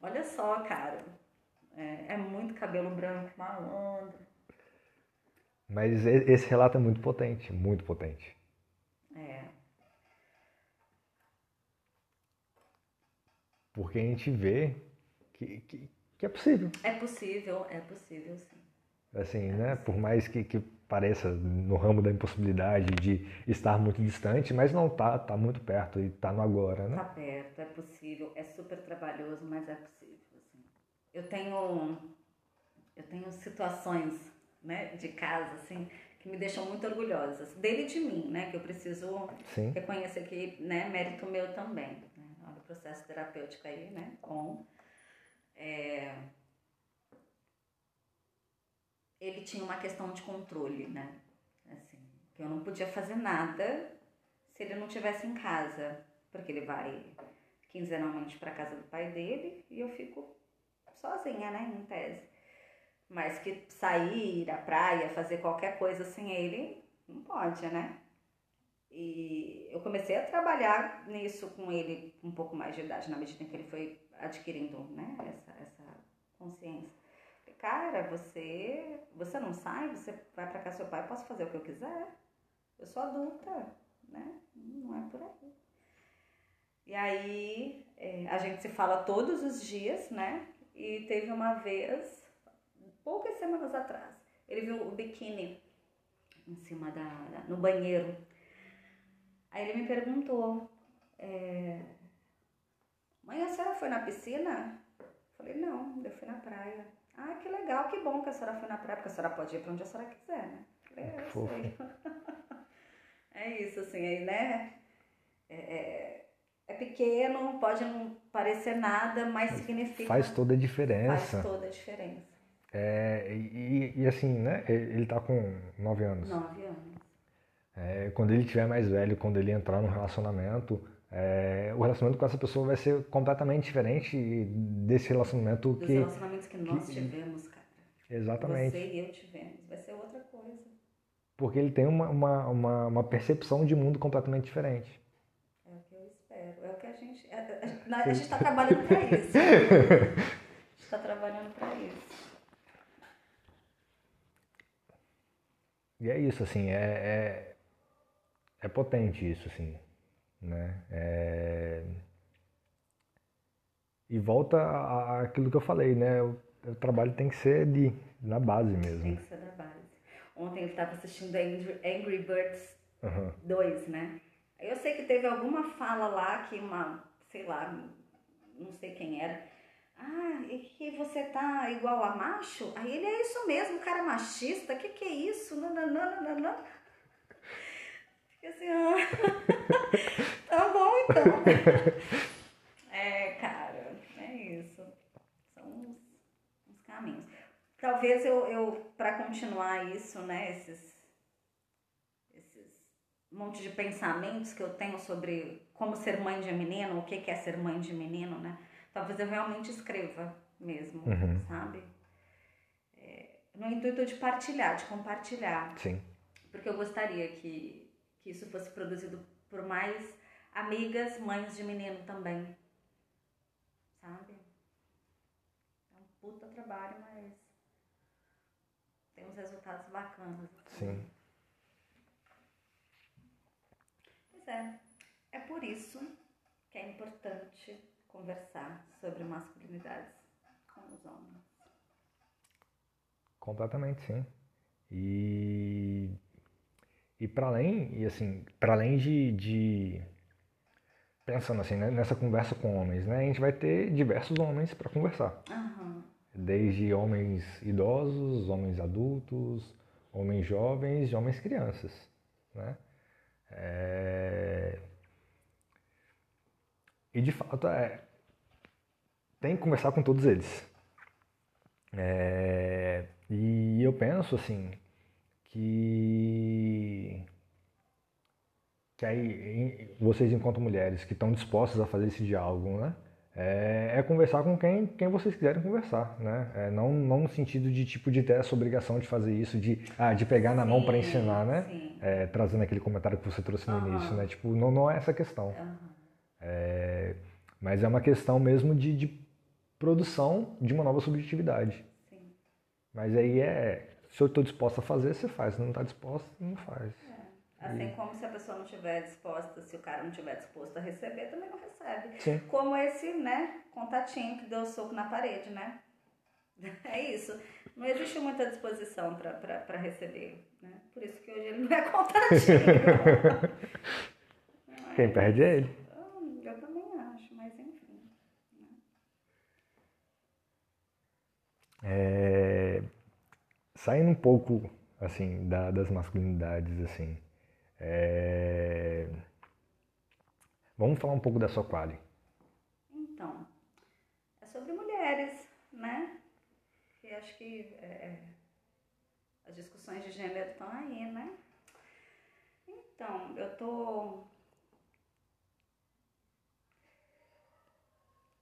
Olha só, cara. É, é muito cabelo branco, malandro. Mas esse relato é muito potente, muito potente. É. Porque a gente vê que, que, que é possível. É possível, é possível, sim. Assim, é né? Possível. Por mais que, que pareça no ramo da impossibilidade de estar muito distante, mas não tá, tá muito perto e tá no agora, né? Tá perto, é possível, é super trabalhoso, mas é possível, assim. Eu tenho, eu tenho situações, né, de casa, assim, que me deixam muito orgulhosas. Dele e de mim, né? Que eu preciso sim. reconhecer que, né, mérito meu também, né? Olha o processo. processo terapêutico aí, né, com... É, ele tinha uma questão de controle, né, assim, que eu não podia fazer nada se ele não estivesse em casa, porque ele vai quinzenalmente para casa do pai dele e eu fico sozinha, né, em tese. Mas que sair, ir à praia, fazer qualquer coisa sem ele, não pode, né? E eu comecei a trabalhar nisso com ele um pouco mais de idade, na medida em que ele foi adquirindo, né, essa, essa consciência. Cara, você, você não sai, você vai pra casa do seu pai, posso fazer o que eu quiser. Eu sou adulta, né? Não é por aí. E aí, é, a gente se fala todos os dias, né? E teve uma vez, poucas semanas atrás, ele viu o biquíni em cima da, da no banheiro. Aí ele me perguntou, é, mãe, a senhora foi na piscina? Eu falei, não, eu fui na praia. Ah, que legal, que bom que a senhora foi na praia, porque a senhora pode ir pra onde a senhora quiser, né? Eu sei. É isso, assim, aí, né? É, é, é pequeno, pode não parecer nada, mas significa... Faz toda a diferença. Faz toda a diferença. É, e, e assim, né? Ele tá com nove anos. Nove anos. É, quando ele estiver mais velho, quando ele entrar num relacionamento... É, o relacionamento com essa pessoa vai ser completamente diferente desse relacionamento Dos que... Dos relacionamentos que nós que, tivemos, cara. Exatamente. Você e eu tivemos. Vai ser outra coisa. Porque ele tem uma, uma, uma, uma percepção de mundo completamente diferente. É o que eu espero. É o que a gente... A, a, a gente está trabalhando para isso. A gente está trabalhando para isso. E é isso, assim. É, é, é potente isso, assim. Né? É... E volta àquilo que eu falei, né? O, o trabalho tem que ser de, na base mesmo. Tem que ser da base. Ontem ele estava assistindo Angry Birds uhum. dois, né? Eu sei que teve alguma fala lá que uma, sei lá, não sei quem era. Ah, e que você tá igual a macho? Aí ele, é isso mesmo, cara machista, que que é isso? Nananana, nananana. Assim, ah, tá bom então. É, cara, é isso. São uns, uns caminhos. Talvez eu, eu para continuar isso, né, esses, esses monte de pensamentos que eu tenho sobre como ser mãe de menino, o que que é ser mãe de menino, né, talvez eu realmente escreva mesmo, uhum. sabe? É, no intuito de partilhar, de compartilhar. Sim. Porque eu gostaria que que isso fosse produzido por mais amigas, mães de menino também, sabe? É um puta trabalho, mas tem uns resultados bacanas. Sim. Pois é, é por isso que é importante conversar sobre masculinidades com os homens. Completamente, sim. E... E para além, e assim, para além de, de pensando assim, né, nessa conversa com homens, né, a gente vai ter diversos homens para conversar. Uhum. Desde homens idosos, homens adultos, homens jovens e homens crianças, né? É... E de fato é... tem que conversar com todos eles. É... E eu penso assim, que que aí vocês encontram mulheres que estão dispostas a fazer esse diálogo, né? É, é conversar com quem, quem vocês quiserem conversar, né? É, não, não no sentido de tipo de ter essa obrigação de fazer isso, de, ah, de pegar na sim, mão para ensinar, né? É, trazendo aquele comentário que você trouxe no uhum. início, né? Tipo, não, não é essa questão. Uhum. É, mas é uma questão mesmo de, de produção de uma nova subjetividade. Sim. Mas aí é... Se eu estou disposta a fazer, você faz. Se não está disposta, não faz. É. Assim e... como se a pessoa não estiver disposta, se o cara não estiver disposto a receber, também não recebe. Sim. Como esse, né, contatinho que deu soco na parede, né? É isso. Não existe muita disposição para receber, né? Por isso que hoje ele não é contatinho. Mas... Quem perde é ele. Eu também acho, mas enfim. É... Saindo um pouco, assim, da, das masculinidades, assim, é... vamos falar um pouco da sua quali. acho que é, as discussões de gênero estão aí, né? Então, eu tô...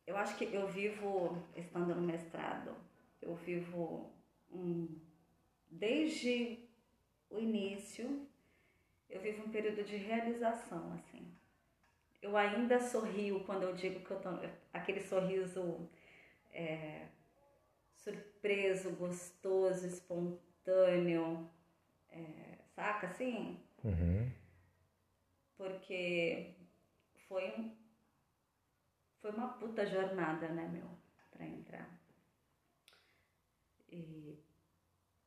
Eu acho que eu vivo, estando no mestrado, eu vivo um, desde o início, eu vivo um período de realização, assim. Eu ainda sorrio quando eu digo que eu tô... Aquele sorriso é, surpreso, gostoso, espontâneo, é, saca, assim? Uhum. Porque foi um... Foi uma puta jornada, né, meu, pra entrar. E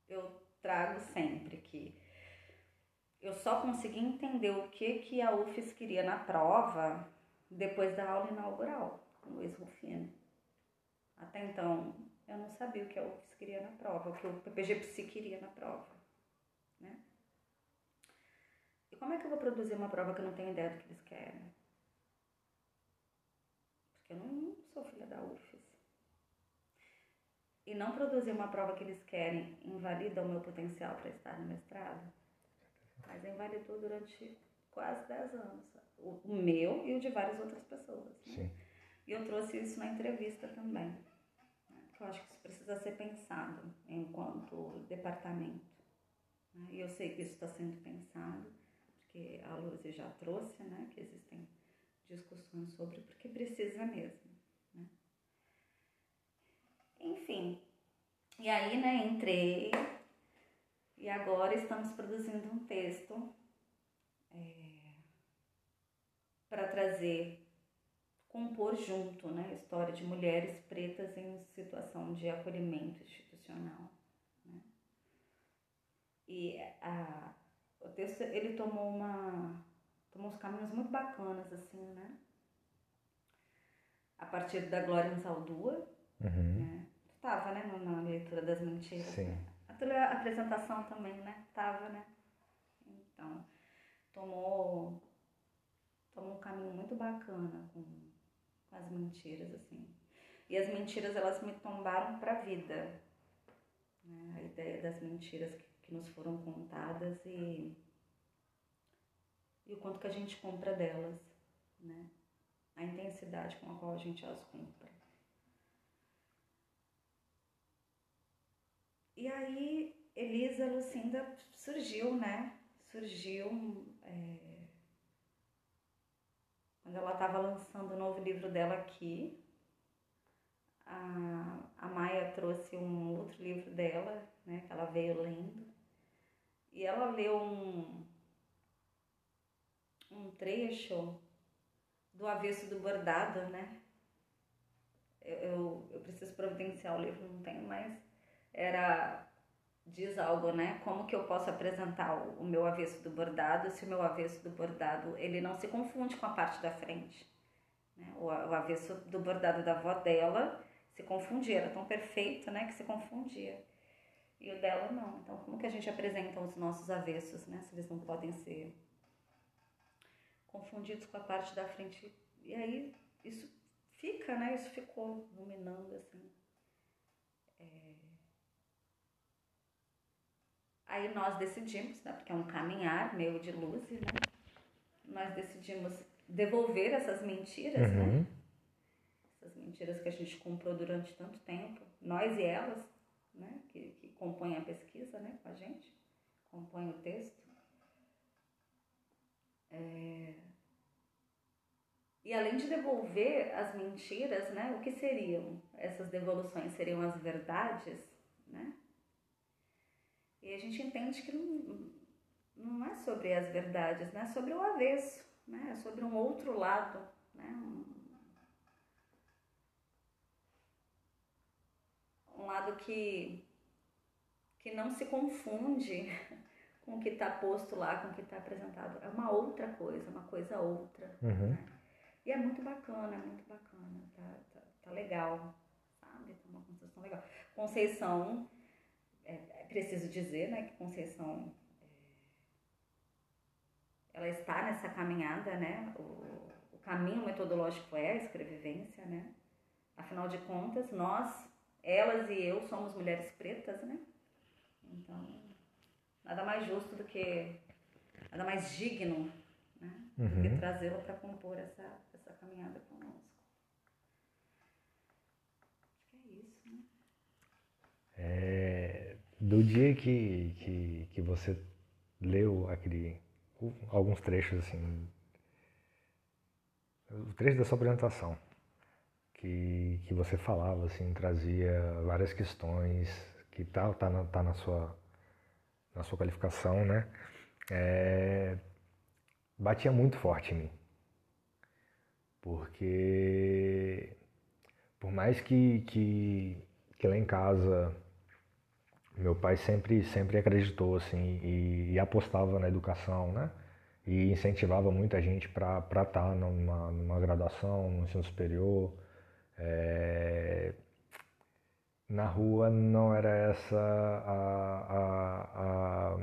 eu trago sempre que eu só consegui entender o que, que a U F E S queria na prova depois da aula inaugural com o Luiz Rufino. Até então, eu não sabia o que a U F E S queria na prova, o que o P P G P S I queria na prova, né? E como é que eu vou produzir uma prova que eu não tenho ideia do que eles querem? Eu não sou filha da U F E S. E não produzir uma prova que eles querem invalida o meu potencial para estar no mestrado? Mas invalidou durante quase dez anos. O meu e o de várias outras pessoas. Né? Sim. E eu trouxe isso na entrevista também. Porque eu acho que isso precisa ser pensado enquanto departamento. E eu sei que isso está sendo pensado, porque a Lúcia já trouxe, né, que existem discussões sobre, porque precisa mesmo, né? Enfim, e aí, né, entrei e agora estamos produzindo um texto é, para trazer, compor junto, né, a história de mulheres pretas em situação de acolhimento institucional, né? E a, o texto, ele tomou uma... uns caminhos muito bacanas, assim, né? A partir da Glória Anzaldúa, uhum. Né? Tu tava, né, na leitura das mentiras. Sim. Né? A tua apresentação também, né? Tava, né? Então, tomou, tomou um caminho muito bacana com, com as mentiras, assim. E as mentiras, elas me tombaram pra vida. Né? A ideia das mentiras que, que nos foram contadas e... E o quanto que a gente compra delas, né? A intensidade com a qual a gente as compra. E aí, Elisa Lucinda surgiu, né? Surgiu... É... Quando ela estava lançando o novo livro dela aqui, a, a Maia trouxe um outro livro dela, né? Que ela veio lendo. E ela leu um... um trecho do Avesso do Bordado, né? Eu, eu, eu preciso providenciar o livro, não tenho mais. Era, diz algo, né? Como que eu posso apresentar o, o meu Avesso do Bordado se o meu Avesso do Bordado, ele não se confunde com a parte da frente, né? O, o Avesso do Bordado da avó dela se confundia, era tão perfeito, né? Que se confundia. E o dela não. Então, como que a gente apresenta os nossos avessos, né? Se eles não podem ser... confundidos com a parte da frente. E aí, isso fica, né? Isso ficou dominando, assim. É... Aí nós decidimos, né? Porque é um caminhar meio de luz, né? Nós decidimos devolver essas mentiras, uhum. Né? Essas mentiras que a gente comprou durante tanto tempo. Nós e elas, né? Que, que compõem a pesquisa, né? Com a gente. Compõem o texto. É... E além de devolver as mentiras, né, o que seriam essas devoluções? Seriam as verdades, né? E a gente entende que não, não é sobre as verdades, né? É sobre o avesso, né? É sobre um outro lado, né? Um, um lado que, que não se confunde com o que está posto lá, com o que está apresentado. É uma outra coisa, uma coisa outra. Uhum. Né? E é muito bacana, é muito bacana. Tá, tá, tá legal, sabe? Tá uma construção legal. Conceição, é, é preciso dizer, né? Que Conceição, é, ela está nessa caminhada, né? O, o caminho metodológico é a escrevivência, né? Afinal de contas, nós, elas e eu somos mulheres pretas, né? Então, nada mais justo do que, nada mais digno, né? Uhum. Do que trazê-la para compor essa, essa caminhada conosco. Acho que é isso, né? É, do dia que, que, que você leu aquele, alguns trechos, assim, o trecho da sua apresentação, que, que você falava, assim, trazia várias questões que tá, tá, na, tá na, sua, na sua qualificação, né? É, batia muito forte em mim, porque por mais que, que, que lá em casa meu pai sempre, sempre acreditou, assim, e, e apostava na educação, né? E incentivava muita gente para estar tá numa, numa graduação, no ensino superior. É, na rua não era essa a, a, a,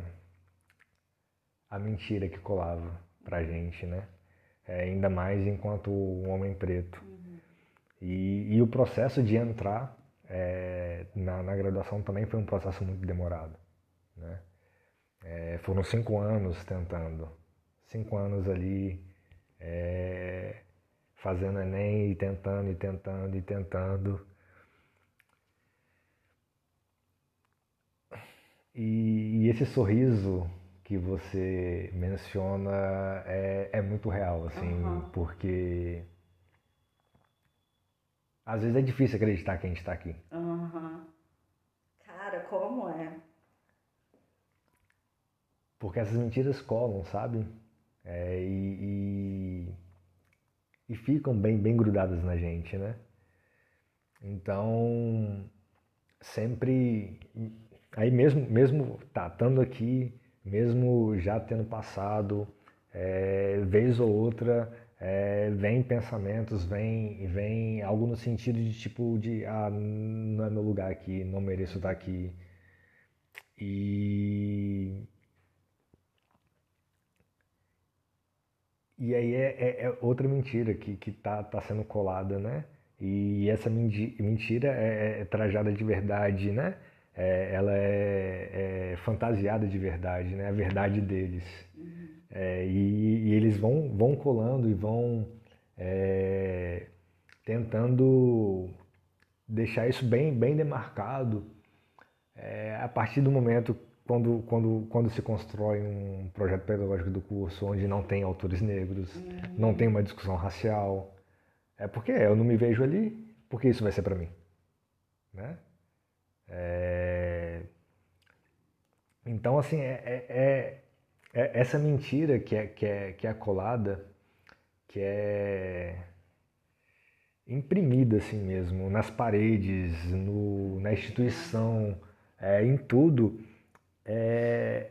a mentira que colava pra gente, né? É, ainda mais enquanto um homem preto. Uhum. E, e o processo de entrar é, na, na graduação também foi um processo muito demorado, né? É, foram cinco anos tentando. Cinco anos ali é, fazendo Enem e tentando, e tentando, e tentando. E, e esse sorriso que você menciona é, é muito real, assim, uhum. Porque às vezes é difícil acreditar que a gente está aqui. Uhum. Cara, como é? Porque essas mentiras colam, sabe? É, e, e, e ficam bem, bem grudadas na gente, né? Então, sempre, aí mesmo, mesmo tá, estando aqui, mesmo já tendo passado, é, vez ou outra, é, vem pensamentos, vem, vem algo no sentido de tipo, de, ah, não é meu lugar aqui, não mereço estar aqui. E... E aí é, é, é outra mentira que, que tá, tá sendo colada, né? E essa mentira é, é trajada de verdade, né? É, ela é, é fantasiada de verdade, né? A verdade deles. Uhum. É, e, e eles vão, vão colando e vão é, tentando deixar isso bem, bem demarcado é, a partir do momento Quando, quando, quando se constrói um projeto pedagógico do curso onde não tem autores negros, uhum. Não tem uma discussão racial, é porque eu não me vejo ali, porque isso vai ser para mim, né? É... Então, assim, é, é, é, é essa mentira que é, que é, que é colada, que é imprimida assim mesmo, nas paredes, no, na instituição, é, em tudo... É,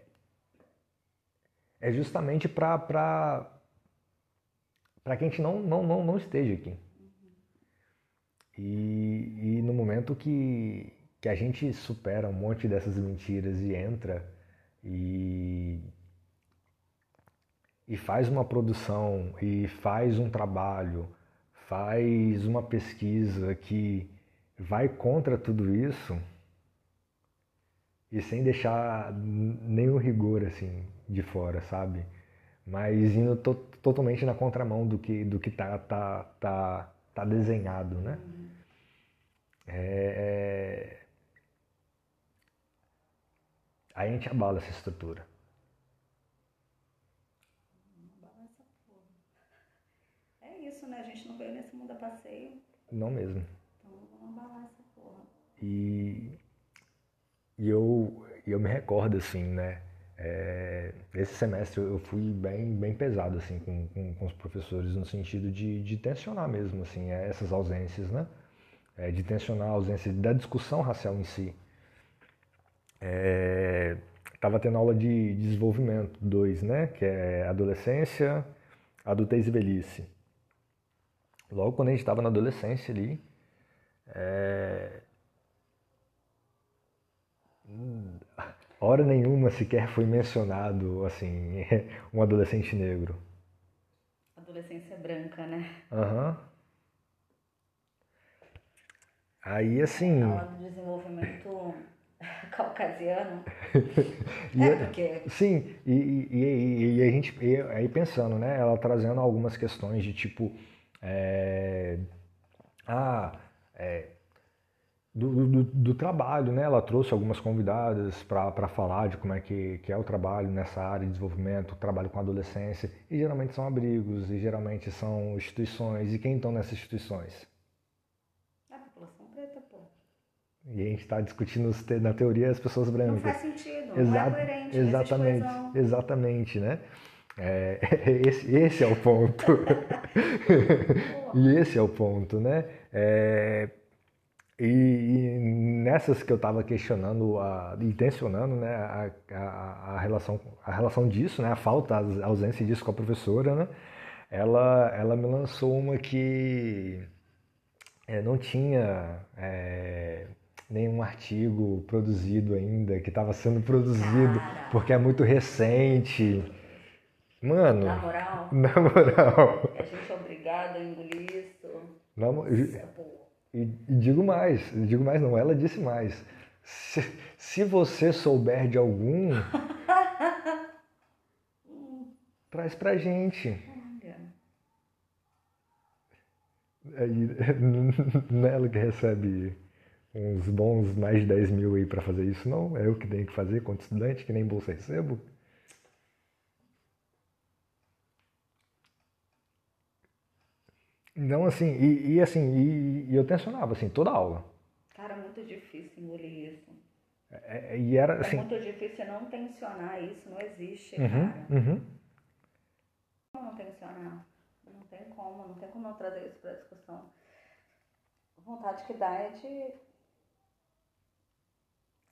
é justamente para para que a gente não, não, não, não esteja aqui. E, e no momento que, que a gente supera um monte dessas mentiras e entra e, e faz uma produção, e faz um trabalho, faz uma pesquisa que vai contra tudo isso... E sem deixar nenhum rigor, assim, de fora, sabe? Mas indo to totalmente na contramão do que, do que tá, tá, tá, tá desenhado, né? Uhum. É... Aí a gente abala essa estrutura. Não abala essa porra. É isso, né? A gente não veio nesse mundo a passeio. Não mesmo. Então vamos abalar essa porra. E... E eu, eu me recordo, assim, né, é, esse semestre eu fui bem, bem pesado, assim, com, com, com os professores, no sentido de, de tensionar mesmo, assim, essas ausências, né, é, de tensionar a ausência da discussão racial em si. É, tava tendo aula de desenvolvimento dois, né, que é adolescência, adultez e velhice. Logo quando a gente estava na adolescência ali, é, hora nenhuma sequer foi mencionado, assim, um adolescente negro. Adolescência branca, né? Aham. Uhum. Aí, assim... Fala do desenvolvimento caucasiano. e é, porque... Sim, e, e, e, e a gente... E, aí pensando, né? Ela trazendo algumas questões de tipo... É, ah... É, do, do, do trabalho, né? Ela trouxe algumas convidadas para falar de como é que, que é o trabalho nessa área de desenvolvimento, trabalho com adolescência, e geralmente são abrigos, e geralmente são instituições, e quem estão nessas instituições? A população preta, pô. E a gente está discutindo na teoria as pessoas brancas. Não faz sentido, Exa não é coerente. Exatamente, exatamente, né? É, esse, esse é o ponto. E esse é o ponto, né? É... E, e nessas que eu estava questionando a, e tensionando, né, a, a, a, relação, a relação disso, né, a falta, a ausência disso com a professora, né, ela, ela me lançou uma que é, não tinha é, nenhum artigo produzido ainda, que estava sendo produzido, cara, porque é muito recente. Mano, na moral, na moral. A gente é obrigado a engolir isso. Na, isso é bom. E digo mais, digo mais não, ela disse mais. Se, se você souber de algum, traz pra gente. Aí, ela que recebe uns bons mais de dez mil aí pra fazer isso, não? É eu que tenho que fazer quanto estudante, que nem bolsa recebo. Então, assim, e, e assim, e, e eu tensionava, assim, toda aula. Cara, é muito difícil engolir isso. É, e era, assim... é muito difícil não tensionar isso, não existe, uhum, cara. Uhum. Como não tensionar? Não tem como, não tem como não trazer isso pra discussão. A vontade que dá é de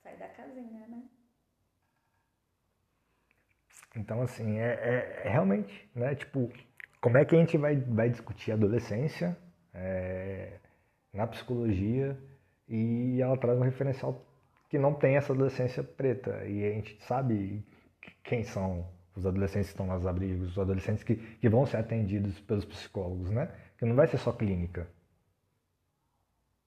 sair da casinha, né? Então, assim, é, é, é realmente, né, tipo... Como é que a gente vai, vai discutir adolescência é, na psicologia, e ela traz um referencial que não tem essa adolescência preta, e a gente sabe quem são os adolescentes que estão nos abrigos, os adolescentes que, que vão ser atendidos pelos psicólogos, né? Que não vai ser só clínica.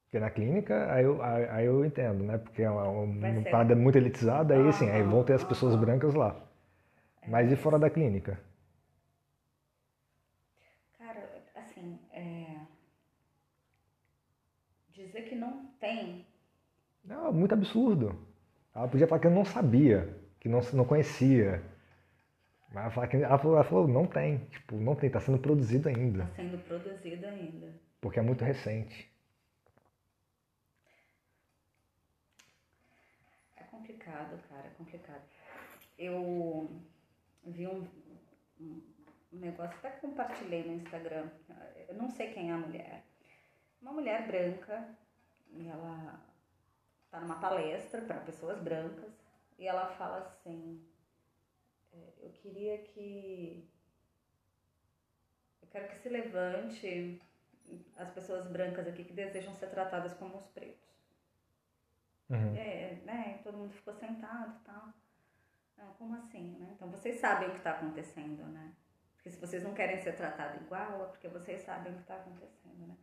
Porque na clínica, aí eu, aí, aí eu entendo, né? Porque é uma parada muito elitizada, aí assim, aí vão ter as pessoas brancas lá. Mas e fora da clínica? Dizer que não tem. Não, muito absurdo. Ela podia falar que eu não sabia, que não, não conhecia. Mas ela falou, que, ela, falou, ela falou, não tem. Tipo, não tem, tá sendo produzido ainda. Tá sendo produzido ainda. Porque é muito recente. É complicado, cara, é complicado. Eu vi um, um negócio, até compartilhei no Instagram. Eu não sei quem é a mulher. Uma mulher branca, e ela está numa palestra para pessoas brancas, e ela fala assim, eu queria que, eu quero que se levante as pessoas brancas aqui que desejam ser tratadas como os pretos. Uhum. É, né, todo mundo ficou sentado e tal. Não, como assim, né? Então vocês sabem o que está acontecendo, né? Porque se vocês não querem ser tratados igual, é porque vocês sabem o que está acontecendo, né?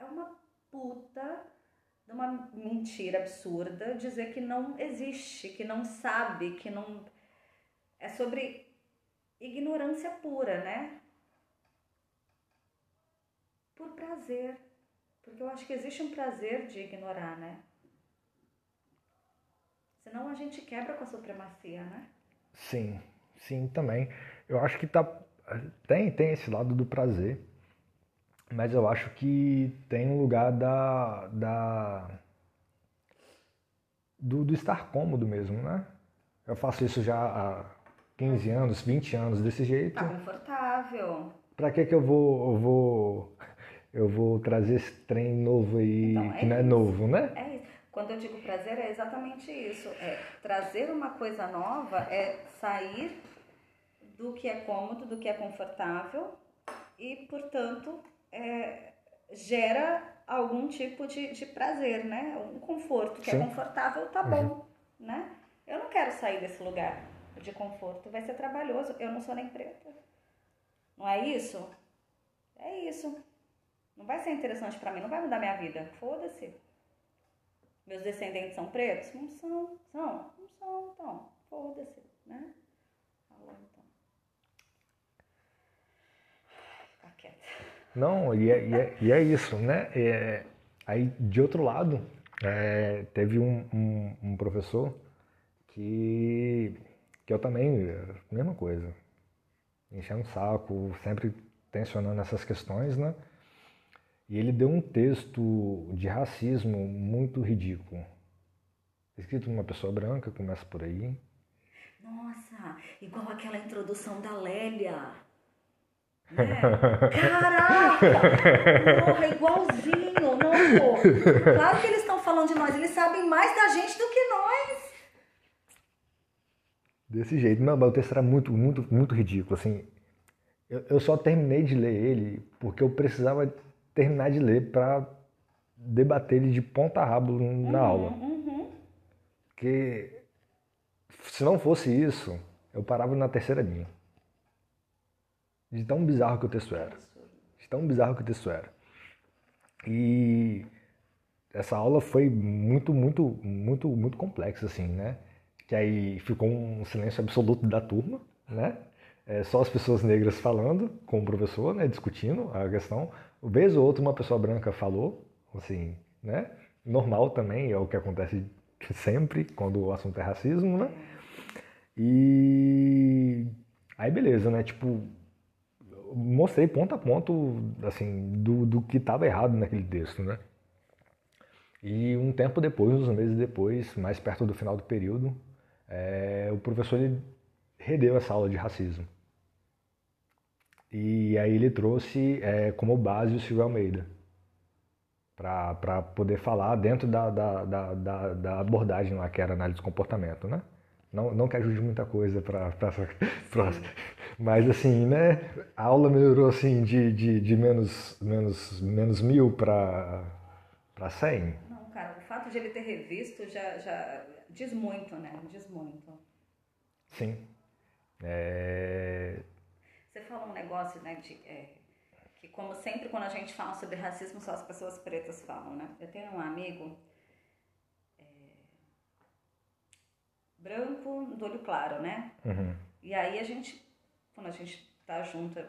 É uma puta de uma mentira absurda dizer que não existe, que não sabe, que não... É sobre ignorância pura, né? Por prazer. Porque eu acho que existe um prazer de ignorar, né? Senão a gente quebra com a supremacia, né? Sim, sim, também. Eu acho que tá... tem, tem esse lado do prazer. Mas eu acho que tem um lugar da, da do, do estar cômodo mesmo, né? Eu faço isso já há quinze anos, vinte anos desse jeito. Tá confortável. Pra que que eu vou, eu vou, eu vou trazer esse trem novo aí, então, é que não é isso. Novo, né? É isso. Quando eu digo prazer, é exatamente isso. É trazer uma coisa nova, é sair do que é cômodo, do que é confortável e, portanto... É, gera algum tipo de, de prazer, né? Um conforto, que sim, é confortável, tá bom, uhum, né? Eu não quero sair desse lugar de conforto, vai ser trabalhoso, eu não sou nem preta. Não é isso? É isso. Não vai ser interessante para mim, não vai mudar minha vida. Foda-se. Meus descendentes são pretos? Não são. São? Não são, então. Foda-se, né? Falou, então. Fica quieta. Não, e é, e é, e é isso, né? É, aí, de outro lado, é, teve um, um, um professor que, que eu também, mesma coisa. Enchendo o saco, sempre tensionando essas questões, né? E ele deu um texto de racismo muito ridículo. Escrito por uma pessoa branca, começa por aí. Nossa, igual aquela introdução da Lélia. Né? Caraca! Porra, igualzinho, não, pô. Claro que eles estão falando de nós, eles sabem mais da gente do que nós. Desse jeito. Não, mas o texto era muito, muito, muito ridículo, assim. Eu, eu só terminei de ler ele porque eu precisava terminar de ler para debater ele de ponta a rabo na uhum, aula. Uhum. Porque se não fosse isso, eu parava na terceira linha. De tão bizarro que o texto era. De tão bizarro que o texto era. E essa aula foi muito, muito, muito, muito complexa, assim, né? Que aí ficou um silêncio absoluto da turma, né? É, só as pessoas negras falando com o professor, né? Discutindo a questão. Uma vez ou outra uma pessoa branca falou, assim, né? Normal também, é o que acontece sempre quando o assunto é racismo, né? E aí beleza, né? Tipo, mostrei ponto a ponto, assim, do, do que estava errado naquele texto, né? E um tempo depois, uns meses depois, mais perto do final do período, é, o professor ele redeu essa aula de racismo. E aí ele trouxe é, como base o Silvio Almeida, para poder falar dentro da, da, da, da, da abordagem lá, que era análise do comportamento, né? Não, não que ajude muita coisa para essa próxima. Mas assim, né? A aula melhorou assim de, de, de menos, menos, menos mil para cem. Não, cara, o fato de ele ter revisto já, já diz muito, né? Diz muito. Sim. É... Você falou um negócio, né, de, é, que como sempre quando a gente fala sobre racismo, só as pessoas pretas falam, né? Eu tenho um amigo é, branco, do olho claro, né? Uhum. E aí a gente, quando a gente tá junto,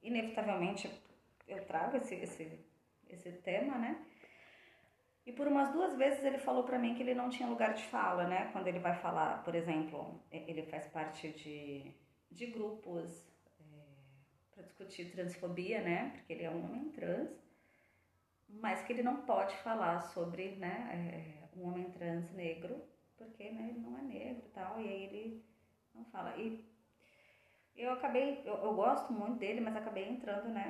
inevitavelmente eu trago esse, esse, esse tema, né? E por umas duas vezes ele falou pra mim que ele não tinha lugar de fala, né? Quando ele vai falar, por exemplo, ele faz parte de, de grupos... discutir transfobia, né, porque ele é um homem trans, mas que ele não pode falar sobre, né, um homem trans negro, porque, né, ele não é negro e tal, e aí ele não fala. E eu acabei, eu, eu gosto muito dele, mas acabei entrando, né,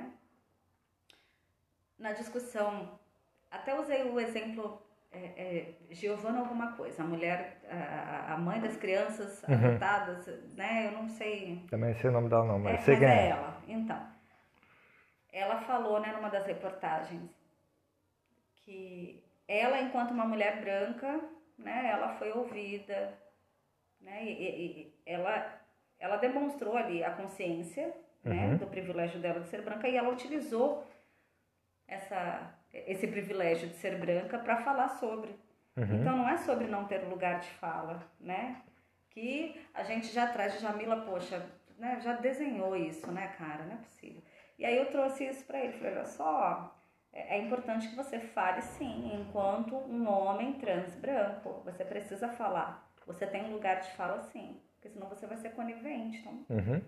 na discussão, até usei o exemplo é, é, Giovana alguma coisa, a mulher, a, a mãe das crianças uhum. adotadas, né, eu não sei... Também sei o nome dela não, mas, é, mas sei quem é. Ela. Então, ela falou, né, numa das reportagens que ela, enquanto uma mulher branca, né, ela foi ouvida, né, e, e, e ela, ela demonstrou ali a consciência, uhum. né, do privilégio dela de ser branca e ela utilizou essa, esse privilégio de ser branca para falar sobre. Uhum. Então, não é sobre não ter lugar de fala, né, que a gente já traz de Jamila, poxa... Né, já desenhou isso, né, cara? Não é possível. E aí eu trouxe isso pra ele. Falei, olha só, é, é importante que você fale sim, enquanto um homem trans branco. Você precisa falar. Você tem um lugar de fala sim. Porque senão você vai ser conivente, então, uhum.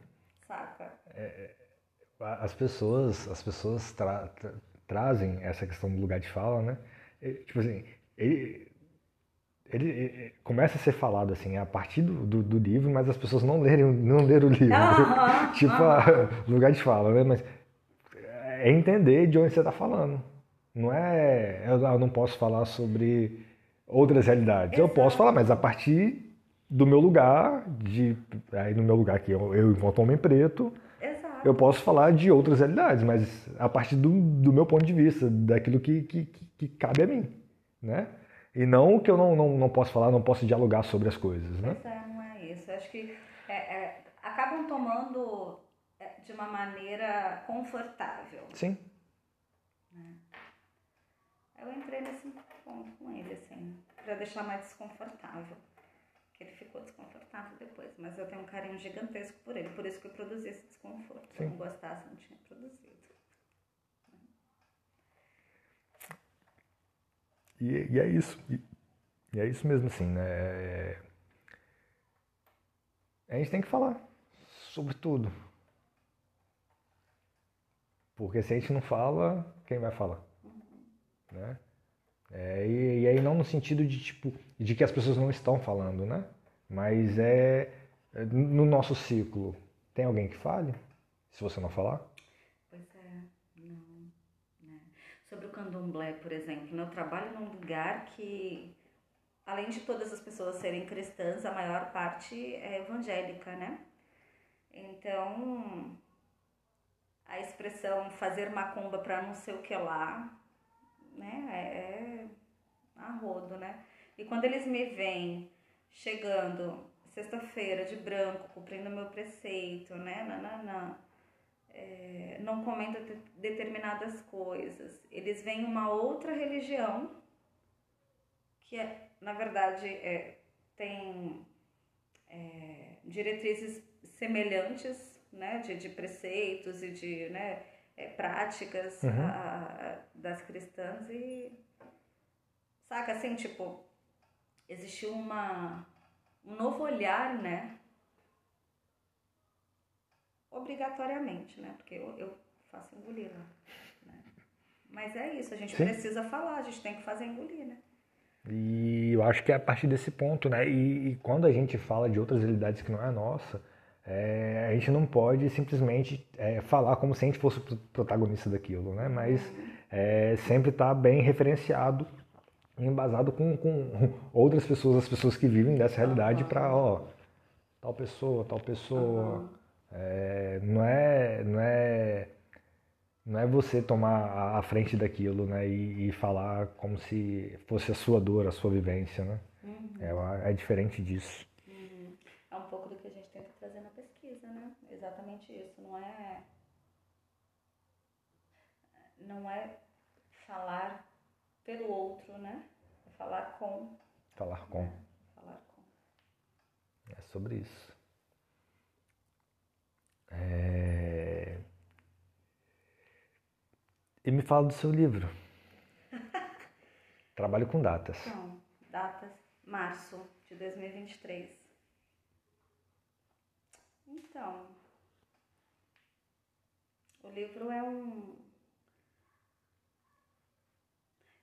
saca? É, as pessoas, as pessoas tra, tra, trazem essa questão do lugar de fala, né? Ele, tipo assim, ele... Ele, ele começa a ser falado assim a partir do, do, do livro, mas as pessoas não lerem, não lerem o livro. Uhum, tipo, uhum. lugar de fala, né? Mas é entender de onde você está falando. Não é eu não posso falar sobre outras realidades. Exato. Eu posso falar, mas a partir do meu lugar, de, aí no meu lugar aqui, eu, eu enquanto homem preto, exato. Eu posso falar de outras realidades, mas a partir do, do meu ponto de vista, daquilo que, que, que, que cabe a mim, né? E não que eu não, não, não posso falar, não posso dialogar sobre as coisas, né? Pois é, não é isso. Eu acho que é, é, acabam tomando de uma maneira confortável. Sim. Né? para deixar mais desconfortável, que ele ficou desconfortável depois, mas eu tenho um carinho gigantesco por ele, por isso que eu produzi esse desconforto. Sim. Se eu não gostasse, não tinha produzido. E, e é isso, e, e é isso mesmo, assim, né? A gente tem que falar sobre tudo. Porque se a gente não fala, quem vai falar? Uhum. Né? É, e, e aí não no sentido de, tipo, de que as pessoas não estão falando, né? Mas é, é no nosso ciclo, tem alguém que fale? Se você não falar? Pois é, não. Né? Sobre o candomblé, por exemplo, eu trabalho num lugar que, além de todas as pessoas serem cristãs, a maior parte é evangélica, né? Então, a expressão fazer macumba pra não sei o que lá, né, é a rodo, né? E quando eles me veem chegando sexta-feira de branco, cumprindo meu preceito, né, nananã, é, não comendo determinadas coisas, eles veem uma outra religião que, é, na verdade, é, tem é, diretrizes semelhantes, né, de, de preceitos e de, né, é, práticas, uhum, a, das cristãs e, saca, assim, tipo, existiu uma, um novo olhar, né, obrigatoriamente, né, porque eu, eu faço engolir lá, né, mas é isso, a gente, sim, precisa falar, a gente tem que fazer engolir, né. E eu acho que é a partir desse ponto, né, e, e quando a gente fala de outras realidades que não é a nossa, É, a gente não pode simplesmente é, falar como se a gente fosse o protagonista daquilo, né? Mas é, sempre tá bem referenciado, embasado com, com outras pessoas, as pessoas que vivem dessa realidade, uhum, para, ó, tal pessoa, tal pessoa. Uhum. É, não é, não é, não é você tomar a frente daquilo, né? E, e falar como se fosse a sua dor, a sua vivência, né? Uhum. É, é diferente disso. Uhum. É um pouco do que a gente tenta trazer na pesquisa, né? Exatamente isso. Não é, não é falar pelo outro, né? É falar com. Falar com. Né? Falar com. É sobre isso. É... E me fala do seu livro. Trabalho com datas. Então, datas, março de dois mil e vinte e três. Então, o livro é um...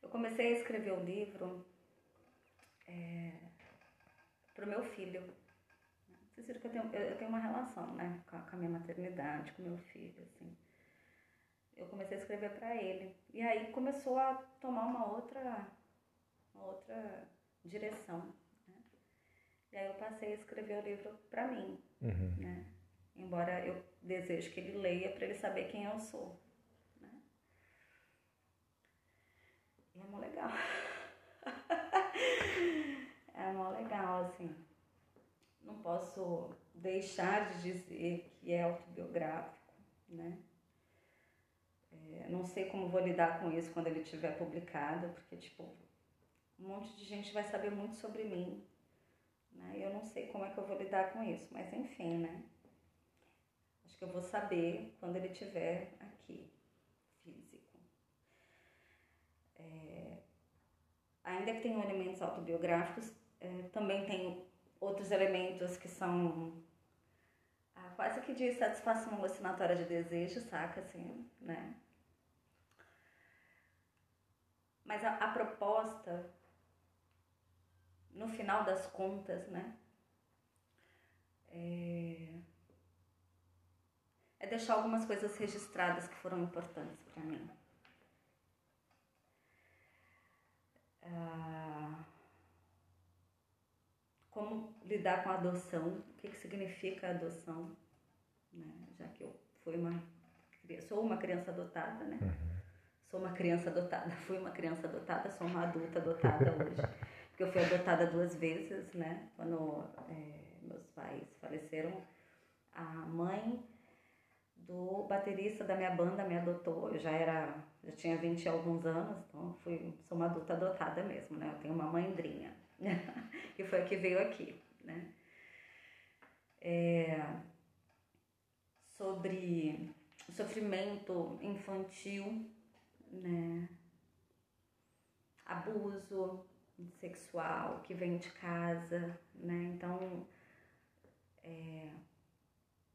Eu comecei a escrever o livro é, pro meu filho. Vocês viram que eu tenho, eu tenho uma relação, né, com a minha maternidade, com o meu filho, assim. Eu comecei a escrever para ele. E aí começou a tomar uma outra, uma outra direção. E aí eu passei a escrever o livro pra mim, uhum, né? Embora eu deseje que ele leia pra ele saber quem eu sou, né? E é mó legal. É mó legal, assim. Não posso deixar de dizer que é autobiográfico, né? É, não sei como vou lidar com isso quando ele tiver publicado, porque, tipo, um monte de gente vai saber muito sobre mim. Eu não sei como é que eu vou lidar com isso, mas enfim, né? Acho que eu vou saber quando ele estiver aqui, físico. É... Ainda que tenha elementos autobiográficos, é, também tem outros elementos que são ah, quase que de satisfação alucinatória de desejo, saca? Assim, né? Mas a, a proposta... No final das contas, né? É... é deixar algumas coisas registradas que foram importantes pra mim. Ah... Como lidar com a adoção? O que, que significa a adoção? Né? Já que eu fui uma... sou uma criança adotada, né? Sou uma criança adotada, fui uma criança adotada, sou uma adulta adotada hoje. Porque eu fui adotada duas vezes, né? Quando é, meus pais faleceram, a mãe do baterista da minha banda me adotou. Eu já era, já tinha vinte e alguns anos, então fui, sou uma adulta adotada mesmo, né? Eu tenho uma mandrinha que foi a que veio aqui, né? É, sobre o sofrimento infantil, né? Abuso sexual que vem de casa, né? Então, é,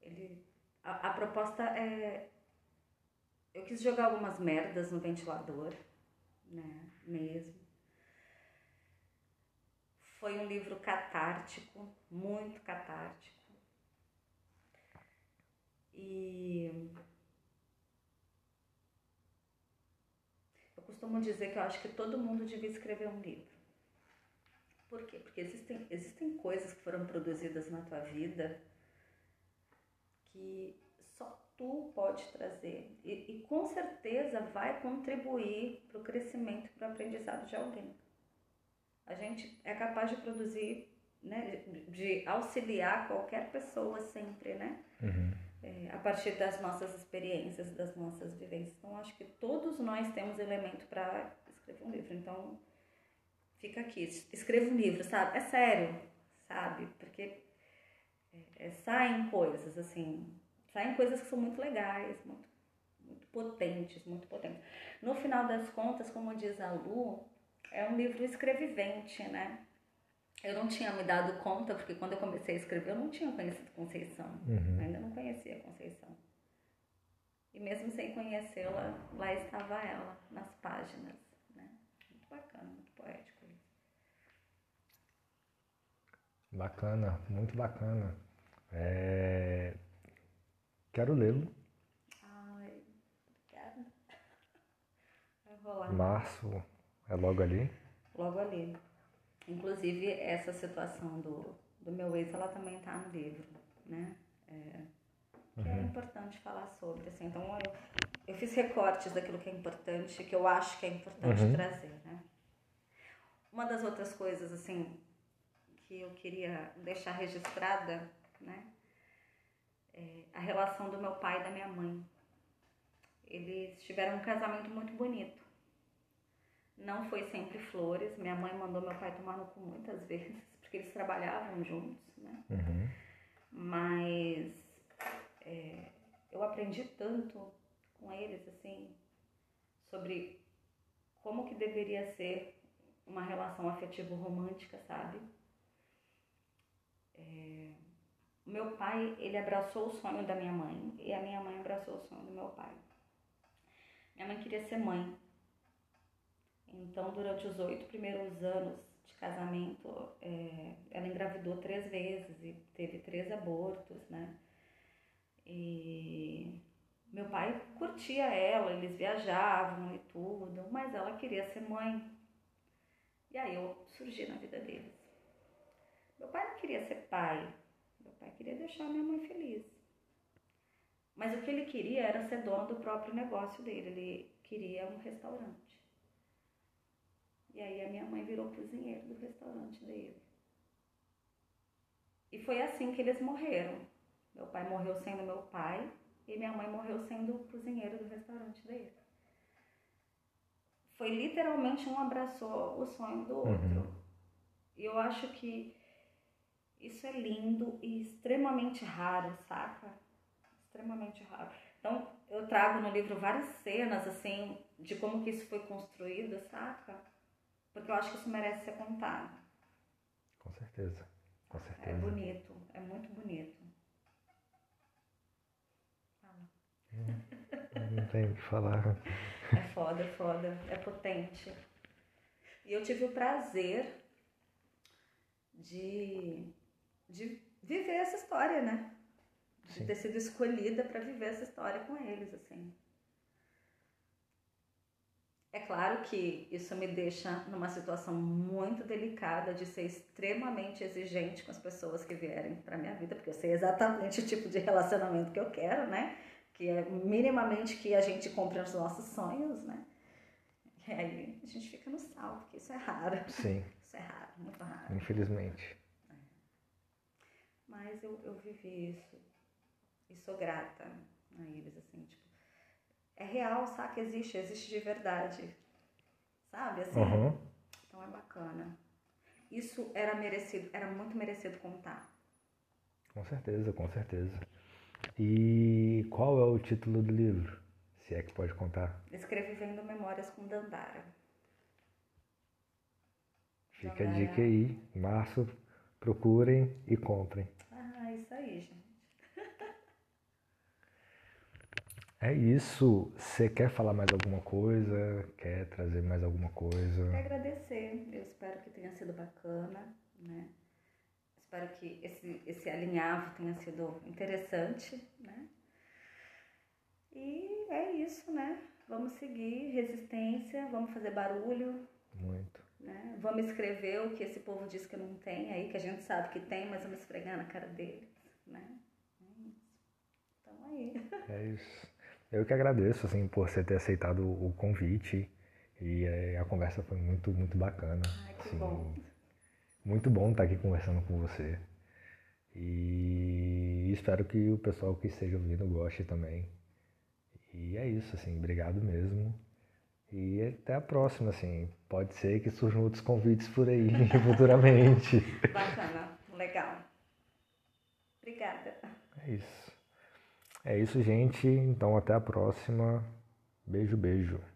ele, a, a proposta é... Eu quis jogar algumas merdas no ventilador, né? Mesmo. Foi um livro catártico, muito catártico. E eu costumo dizer que eu acho que todo mundo devia escrever um livro. Por quê? Porque existem, existem coisas que foram produzidas na tua vida que só tu pode trazer. E, e com certeza vai contribuir para o crescimento, para o aprendizado de alguém. A gente é capaz de produzir, né, de auxiliar qualquer pessoa sempre, né? Uhum. É, a partir das nossas experiências, das nossas vivências. Então, acho que todos nós temos elemento para escrever um livro. Então, fica aqui, escreva um livro, sabe? É sério, sabe? Porque é, é, saem coisas, assim, saem coisas que são muito legais, muito, muito potentes, muito potentes. No final das contas, como diz a Lu, é um livro escrevivente, né? Eu não tinha me dado conta, porque quando eu comecei a escrever, eu não tinha conhecido Conceição. Uhum. Ainda não conhecia Conceição. E mesmo sem conhecê-la, lá estava ela, nas páginas. Né? Muito bacana, muito poético. Bacana, muito bacana. É... Quero lê-lo. Ai, obrigada. Eu vou lá. Março, é logo ali? Logo ali. Inclusive, essa situação do, do meu ex, ela também tá no livro, né? É, que uhum. é importante falar sobre, assim. Então, eu, eu fiz recortes daquilo que é importante, que eu acho que é importante uhum. trazer, né? Uma das outras coisas, assim, que eu queria deixar registrada, né? É a relação do meu pai e da minha mãe. Eles tiveram um casamento muito bonito. Não foi sempre flores. Minha mãe mandou meu pai tomar no cu muitas vezes, porque eles trabalhavam juntos, né? Uhum. Mas é, eu aprendi tanto com eles, assim, sobre como que deveria ser uma relação afetivo-romântica, sabe? É, meu pai, ele abraçou o sonho da minha mãe, e a minha mãe abraçou o sonho do meu pai. Minha mãe queria ser mãe. Então, durante os oito primeiros anos de casamento, é, ela engravidou três vezes e teve três abortos, né? E meu pai curtia ela, eles viajavam e tudo, mas ela queria ser mãe. E aí eu surgi na vida deles. Meu pai não queria ser pai, meu pai queria deixar minha mãe feliz. Mas o que ele queria era ser dono do próprio negócio dele, ele queria um restaurante. E aí a minha mãe virou cozinheira do restaurante dele. E foi assim que eles morreram. Meu pai morreu sendo meu pai e minha mãe morreu sendo cozinheira do restaurante dele. Foi literalmente um abraçou o sonho do outro. Uhum. E eu acho que isso é lindo e extremamente raro, saca? Extremamente raro. Então eu trago no livro várias cenas, assim, de como que isso foi construído, saca? Porque eu acho que isso merece ser contado. Com certeza, com certeza. É bonito, é muito bonito. Fala. Não, não tenho o que falar. É foda, é foda, é potente. E eu tive o prazer de, de viver essa história, né? De Sim. ter sido escolhida para viver essa história com eles, assim. É claro que isso me deixa numa situação muito delicada de ser extremamente exigente com as pessoas que vierem para minha vida, porque eu sei exatamente o tipo de relacionamento que eu quero, né? Que é minimamente que a gente cumpre os nossos sonhos, né? E aí a gente fica no salto, porque isso é raro. Sim. Isso é raro, muito raro. Infelizmente. É. Mas eu, eu vivi isso e sou grata. Aí eles assim, tipo, é real, saca? Existe, existe de verdade, sabe? Assim, uhum. Então é bacana. Isso era merecido, era muito merecido contar. Com certeza, com certeza. E qual é o título do livro? Se é que pode contar. Escrevivendo Memórias com Dandara. Fica Dandara. A dica aí. Março, procurem e comprem. Ah, isso aí, gente. É isso. Você quer falar mais alguma coisa? Quer trazer mais alguma coisa? Quero agradecer. Eu espero que tenha sido bacana, né? Espero que esse, esse alinhavo tenha sido interessante, né? E é isso, né? Vamos seguir, resistência, vamos fazer barulho. Muito. Né? Vamos escrever o que esse povo diz que não tem aí, que a gente sabe que tem, mas vamos esfregar na cara deles, né? Então aí. É isso. Eu que agradeço, assim, por você ter aceitado o convite e é, a conversa foi muito, muito bacana. Ai, que assim, bom. Muito bom estar aqui conversando com você. E espero que o pessoal que esteja ouvindo goste também. E é isso, assim, obrigado mesmo. E até a próxima, assim. Pode ser que surjam outros convites por aí futuramente. Bacana, legal. Obrigada. É isso. É isso, gente. Então até a próxima. Beijo, beijo.